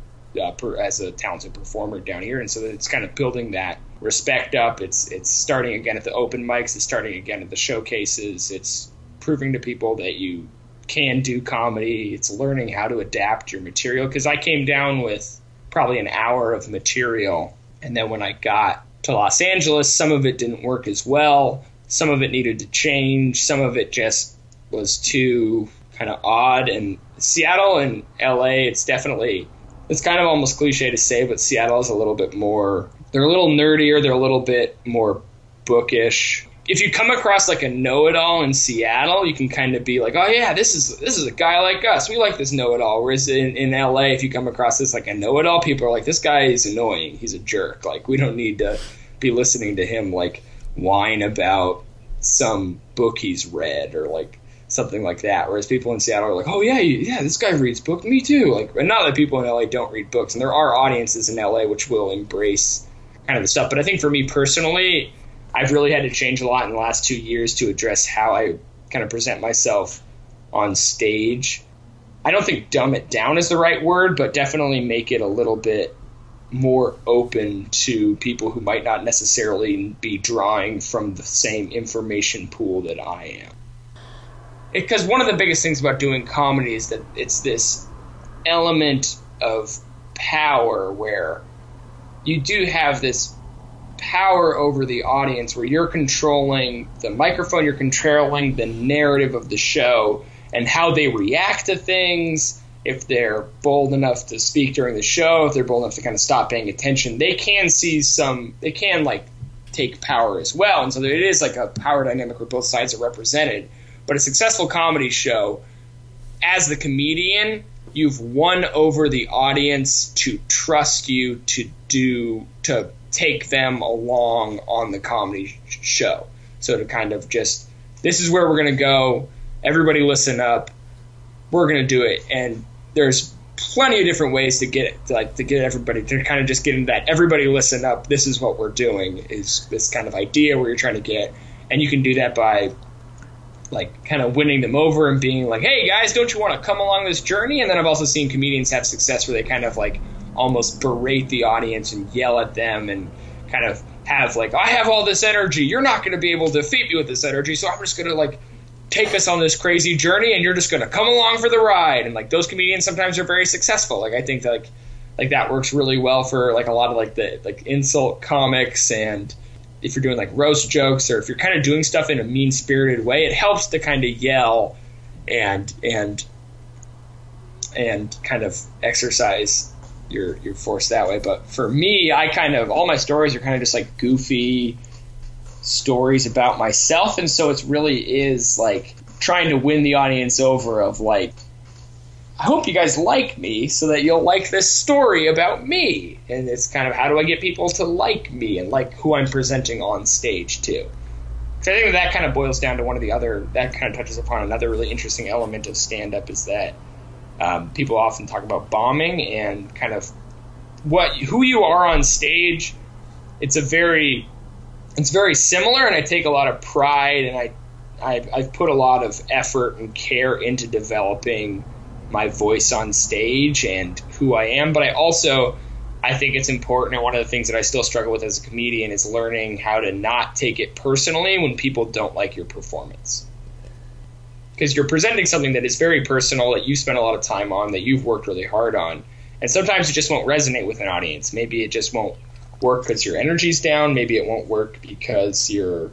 talented performer down here. And so it's kind of building that respect up. It's starting again at the open mics. It's starting again at the showcases. It's proving to people that you can do comedy. It's learning how to adapt your material. Because I came down with probably an hour of material, and then when I got to Los Angeles, some of it didn't work as well. Some of it needed to change. Some of it just was too kind of odd. And Seattle and LA, it's kind of almost cliche to say, but Seattle is a little bit more, they're a little nerdier. They're a little bit more bookish. If you come across like a know-it-all in Seattle, you can kind of be like, oh yeah, this is a guy like us. We like this know-it-all. Whereas in LA, if you come across this like a know-it-all, people are like, this guy is annoying. He's a jerk. Like, we don't need to be listening to him like whine about some book he's read or like something like that. Whereas people in Seattle are like, oh yeah, this guy reads books. Me too. Like, and not that people in LA don't read books, and there are audiences in LA which will embrace kind of the stuff. But I think for me personally, I've really had to change a lot in the last 2 years to address how I kind of present myself on stage. I don't think dumb it down is the right word, but definitely make it a little bit more open to people who might not necessarily be drawing from the same information pool that I am. Because one of the biggest things about doing comedy is that it's this element of power where you do have this power over the audience, where you're controlling the microphone, you're controlling the narrative of the show and how they react to things. If they're bold enough to speak during the show, if they're bold enough to kind of stop paying attention, they can like take power as well. And so it is like a power dynamic where both sides are represented. But a successful comedy show, as the comedian, you've won over the audience to trust you to take them along on the comedy show. So to kind of just, this is where we're going to go. Everybody listen up. We're going to do it. And there's plenty of different ways to get it, to get everybody to kind of just get into that. Everybody listen up. This is what we're doing, is this kind of idea where you're trying to get. And you can do that by like kind of winning them over and being like, hey guys, don't you want to come along this journey? And then I've also seen comedians have success where they kind of like almost berate the audience and yell at them and kind of have like, I have all this energy. You're not going to be able to defeat me with this energy. So I'm just going to like take us on this crazy journey and you're just going to come along for the ride. And like those comedians sometimes are very successful. Like I think that like that works really well for like a lot of like the like insult comics, and if you're doing like roast jokes or if you're kind of doing stuff in a mean spirited way, it helps to kind of yell and kind of exercise your force that way. But for me, I kind of, all my stories are kind of just like goofy stories about myself. And so it really is like trying to win the audience over of like, I hope you guys like me so that you'll like this story about me. And it's kind of, how do I get people to like me and like who I'm presenting on stage to? So I think that kind of boils down to one of the other, that kind of touches upon another really interesting element of stand-up, is that people often talk about bombing and kind of who you are on stage. It's very similar, and I take a lot of pride, and I've put a lot of effort and care into developing my voice on stage and who I am. But I think it's important, and one of the things that I still struggle with as a comedian is learning how to not take it personally when people don't like your performance, because you're presenting something that is very personal, that you spent a lot of time on, that you've worked really hard on. And sometimes it just won't resonate with an audience. Maybe it just won't work because your energy's down. Maybe it won't work because you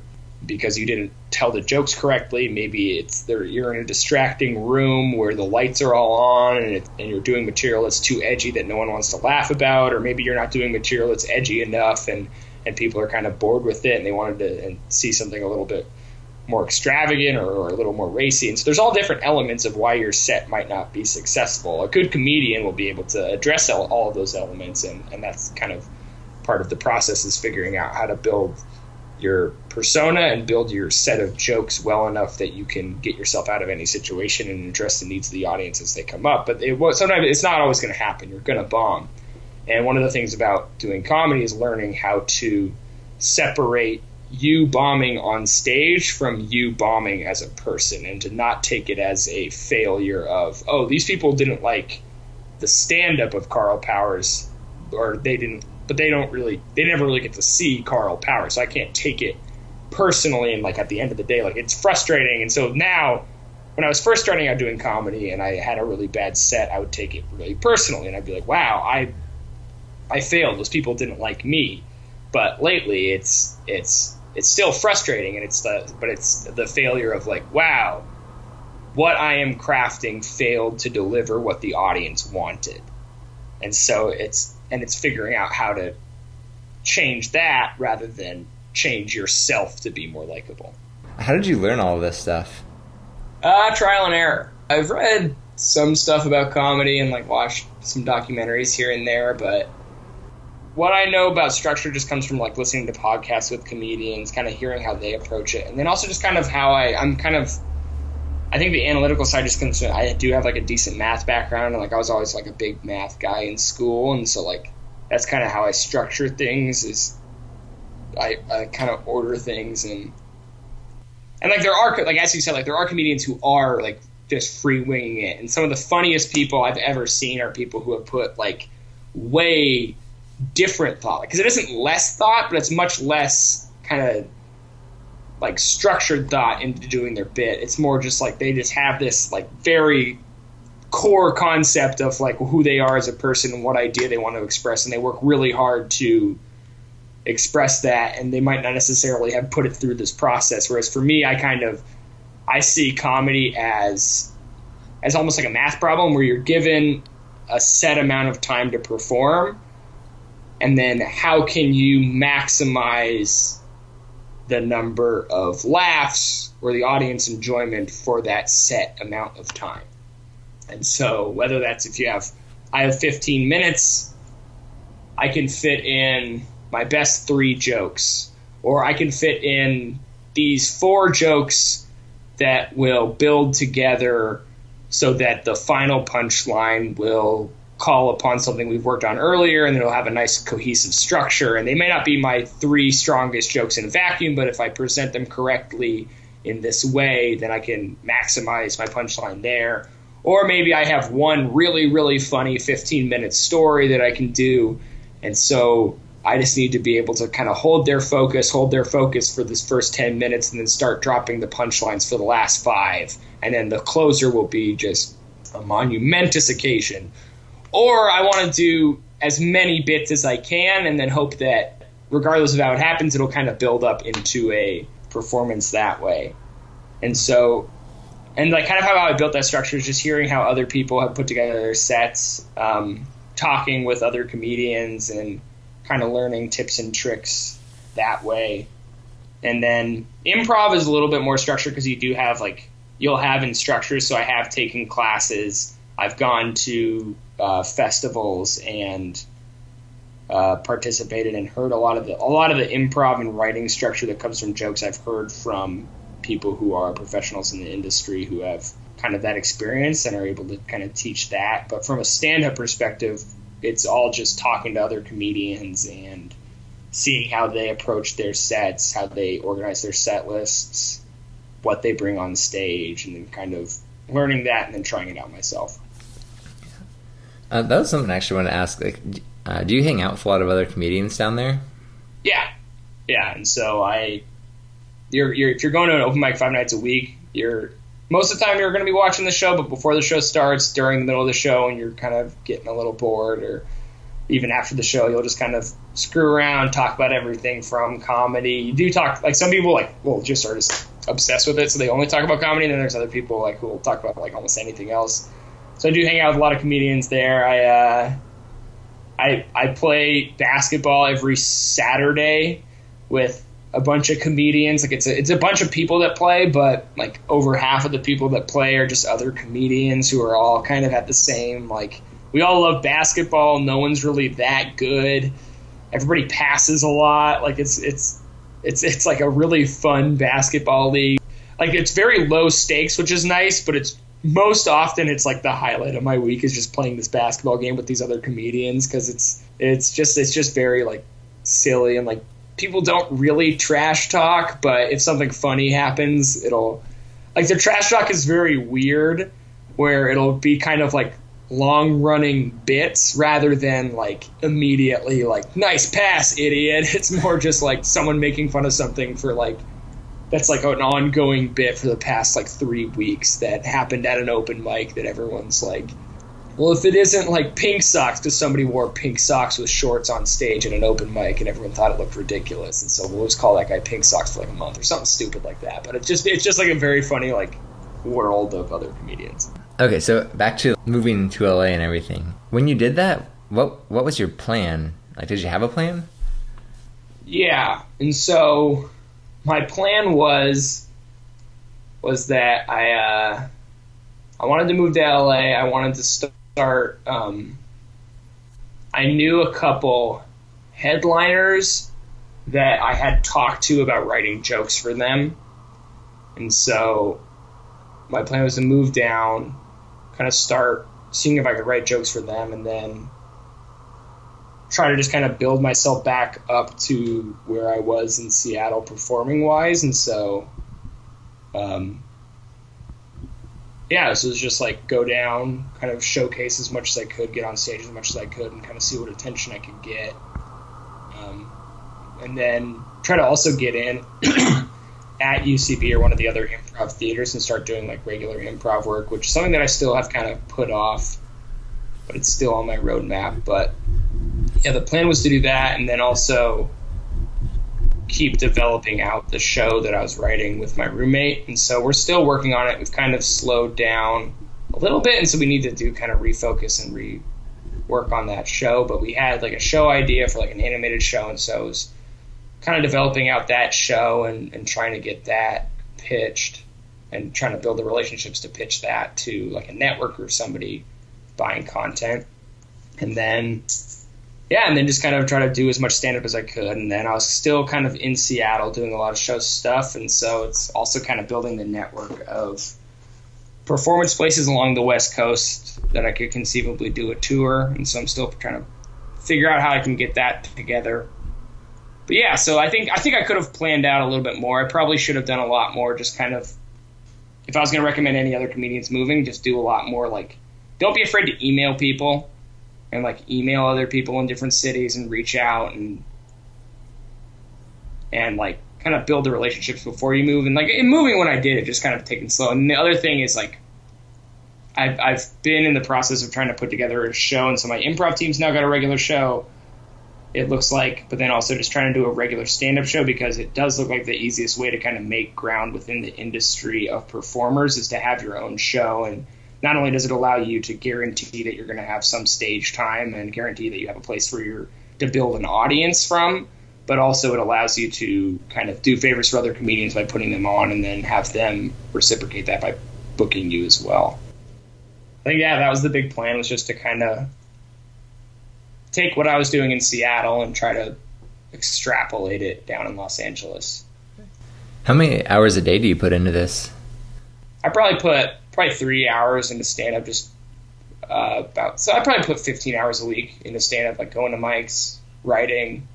didn't tell the jokes correctly. Maybe you're in a distracting room where the lights are all on and you're doing material that's too edgy that no one wants to laugh about, or maybe you're not doing material that's edgy enough and people are kind of bored with it and they wanted to see something a little bit more extravagant or a little more racy. And so there's all different elements of why your set might not be successful. A good comedian will be able to address all of those elements, and that's kind of part of the process, is figuring out how to build your persona and build your set of jokes well enough that you can get yourself out of any situation and address the needs of the audience as they come up. But sometimes it's not always going to happen. You're going to bomb. And one of the things about doing comedy is learning how to separate you bombing on stage from you bombing as a person, and to not take it as a failure of, oh, these people didn't like the stand-up of Carl Powers, or they never really get to see Carl Powers, so I can't take it personally. And like at the end of the day, like, it's frustrating. And so now, when I was first starting out doing comedy and I had a really bad set, I would take it really personally, and I'd be like, wow, I failed, those people didn't like me. But lately, it's still frustrating, and it's the failure of, like, wow, what I am crafting failed to deliver what the audience wanted. And so it's figuring out how to change that rather than change yourself to be more likable. How did you learn all of this stuff? Trial and error. I've read some stuff about comedy and, like, watched some documentaries here and there, but what I know about structure just comes from, like, listening to podcasts with comedians, kind of hearing how they approach it. And then also just kind of how I think the analytical side just comes from, I do have, like, a decent math background, and, like, I was always, like, a big math guy in school. And so, like, that's kind of how I structure things, is I kind of order things. And like, there are, like, as you said, like, there are comedians who are, like, just free winging it. And some of the funniest people I've ever seen are people who have put, like, way different thought, because it isn't less thought, but it's much less kind of like structured thought into doing their bit. It's more just like they just have this like very core concept of like who they are as a person and what idea they want to express, and they work really hard to express that, and they might not necessarily have put it through this process. Whereas for me, I see comedy as almost like a math problem where you're given a set amount of time to perform. And then how can you maximize the number of laughs or the audience enjoyment for that set amount of time? And so whether that's I have 15 minutes, I can fit in my best 3 jokes, or I can fit in these 4 jokes that will build together so that the final punchline will call upon something we've worked on earlier, and it'll have a nice cohesive structure. And they may not be my 3 strongest jokes in a vacuum, but if I present them correctly in this way, then I can maximize my punchline there. Or maybe I have one really, really funny 15-minute story that I can do. And so I just need to be able to kind of hold their focus for this first 10 minutes and then start dropping the punchlines for the last 5. And then the closer will be just a monumentous occasion. Or I want to do as many bits as I can and then hope that regardless of how it happens, it'll kind of build up into a performance that way. And so, and like kind of how I built that structure is just hearing how other people have put together their sets, talking with other comedians and kind of learning tips and tricks that way. And then improv is a little bit more structured because you do have like, you'll have instructors. So I have taken classes. I've gone to festivals and participated and heard a lot of the improv and writing structure that comes from jokes I've heard from people who are professionals in the industry who have kind of that experience and are able to kind of teach that. But from a stand-up perspective, it's all just talking to other comedians and seeing how they approach their sets, how they organize their set lists, what they bring on stage, and then kind of learning that and then trying it out myself. That was something I actually wanted to ask. Like, do you hang out with a lot of other comedians down there? Yeah. And so if you're going to an open mic 5 nights a week, most of the time you're going to be watching the show, but before the show starts, during the middle of the show, and you're kind of getting a little bored, or even after the show, you'll just kind of screw around, talk about everything from comedy. You do talk, like some people like, well, just are just obsessed with it, so they only talk about comedy. And then there's other people like who will talk about like almost anything else. So I do hang out with a lot of comedians there. I play basketball every Saturday with a bunch of comedians. Like it's a bunch of people that play, but like over half of the people that play are just other comedians who are all kind of at the same, like, we all love basketball. No one's really that good. Everybody passes a lot. Like it's like a really fun basketball league. Like it's very low stakes, which is nice, but it's most often it's like the highlight of my week is just playing this basketball game with these other comedians. 'Cause it's just very like silly, and like people don't really trash talk, but if something funny happens, it'll like their trash talk is very weird, where it'll be kind of like long running bits rather than like immediately like nice pass, idiot. It's more just like someone making fun of something for like, that's like an ongoing bit for the past like 3 weeks that happened at an open mic that everyone's like, well, if it isn't like pink socks, because somebody wore pink socks with shorts on stage at an open mic and everyone thought it looked ridiculous. And so we'll just call that guy pink socks for like a month or something stupid like that. But it's just like a very funny like world of other comedians. Okay, so back to moving to LA and everything. When you did that, what was your plan? Like, did you have a plan? Yeah, and so my plan was that I wanted to move to LA. I wanted to start. I knew a couple headliners that I had talked to about writing jokes for them, and so my plan was to move down, kind of start seeing if I could write jokes for them, and then try to just kind of build myself back up to where I was in Seattle performing wise. And so, so it was just like go down, kind of showcase as much as I could, get on stage as much as I could, and kind of see what attention I could get. And then try to also get in at UCB or one of the other improv theaters and start doing like regular improv work, which is something that I still have kind of put off, but it's still on my roadmap. But yeah, the plan was to do that and then also keep developing out the show that I was writing with my roommate. And so we're still working on it. We've kind of slowed down a little bit, and so we need to do kind of refocus and rework on that show. But we had like a show idea for like an animated show, and so it was kind of developing out that show and trying to get that pitched and trying to build the relationships to pitch that to like a network or somebody buying content. And then, and then just kind of try to do as much stand-up as I could. And then I was still kind of in Seattle doing a lot of show stuff. And so it's also kind of building the network of performance places along the West Coast that I could conceivably do a tour. And so I'm still trying to figure out how I can get that together. But yeah, so I think I could have planned out a little bit more. I probably should have done a lot more, just kind of, if I was going to recommend any other comedians moving, just do a lot more, like, don't be afraid to email people and, like, email other people in different cities and reach out and like, kind of build the relationships before you move. And, like, in moving when I did, it just kind of taken slow. And the other thing is, like, I've been in the process of trying to put together a show, and so my improv team's now got a regular show, it looks like, but then also just trying to do a regular stand-up show, because it does look like the easiest way to kind of make ground within the industry of performers is to have your own show. And not only does it allow you to guarantee that you're going to have some stage time and guarantee that you have a place for to build an audience from, but also it allows you to kind of do favors for other comedians by putting them on and then have them reciprocate that by booking you as well. I think, that was the big plan, was just to kind of take what I was doing in Seattle and try to extrapolate it down in Los Angeles. How many hours a day do you put into this? I probably put 3 hours into stand-up, just so I probably put 15 hours a week into stand-up, like going to mics, writing,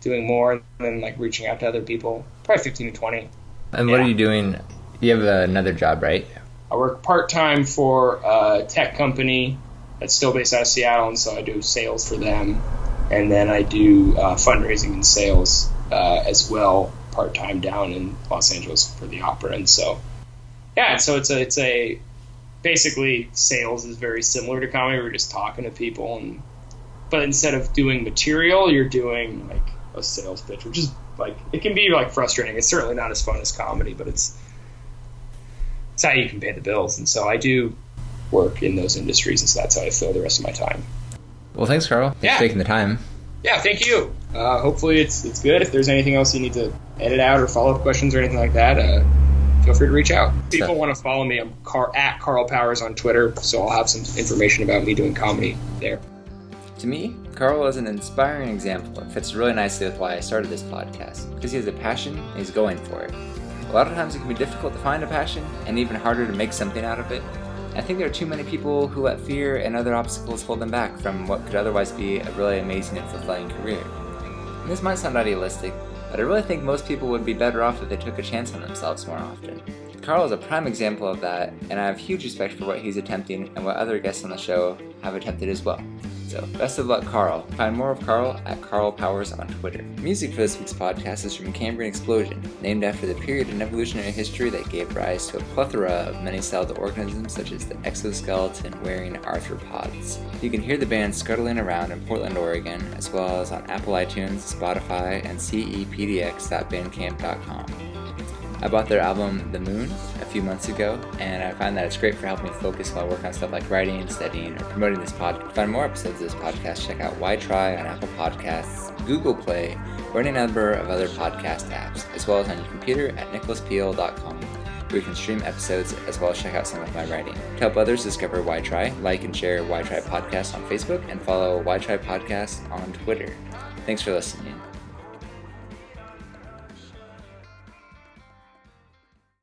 doing more, and then like reaching out to other people, probably 15 to 20. And what are you doing? You have another job, right? I work part-time for a tech company that's still based out of Seattle, and so I do sales for them, and then I do fundraising and sales as well, part-time down in Los Angeles for the opera. And so, so it's a basically sales is very similar to comedy. We're just talking to people, but instead of doing material, you're doing like a sales pitch, which is like, it can be like frustrating. It's certainly not as fun as comedy, but it's how you can pay the bills. And so I do work in those industries, and so that's how I fill the rest of my time. Well, thanks, Carl. Thanks for taking the time. Yeah, thank you. Hopefully it's good. If there's anything else you need to edit out or follow-up questions or anything like that, feel free to reach out. If people want to follow me, I'm at Carl Powers on Twitter, so I'll have some information about me doing comedy there. To me, Carl is an inspiring example and fits really nicely with why I started this podcast, because he has a passion and he's going for it. A lot of times it can be difficult to find a passion and even harder to make something out of it. I think there are too many people who let fear and other obstacles hold them back from what could otherwise be a really amazing and fulfilling career. And this might sound idealistic, but I really think most people would be better off if they took a chance on themselves more often. Carl is a prime example of that, and I have huge respect for what he's attempting and what other guests on the show have attempted as well. So, best of luck, Carl. Find more of Carl at Carl Powers on Twitter. Music for this week's podcast is from Cambrian Explosion, named after the period in evolutionary history that gave rise to a plethora of many-celled organisms such as the exoskeleton-wearing arthropods. You can hear the band scuttling around in Portland, Oregon, as well as on Apple iTunes, Spotify, and cepdx.bandcamp.com. I bought their album, The Moon, a few months ago, and I find that it's great for helping me focus while I work on stuff like writing, studying, or promoting this podcast. To find more episodes of this podcast, check out Why Try on Apple Podcasts, Google Play, or any number of other podcast apps, as well as on your computer at nicholaspeel.com, where you can stream episodes as well as check out some of my writing. To help others discover Why Try, like and share Why Try Podcast on Facebook, and follow Why Try Podcast on Twitter. Thanks for listening.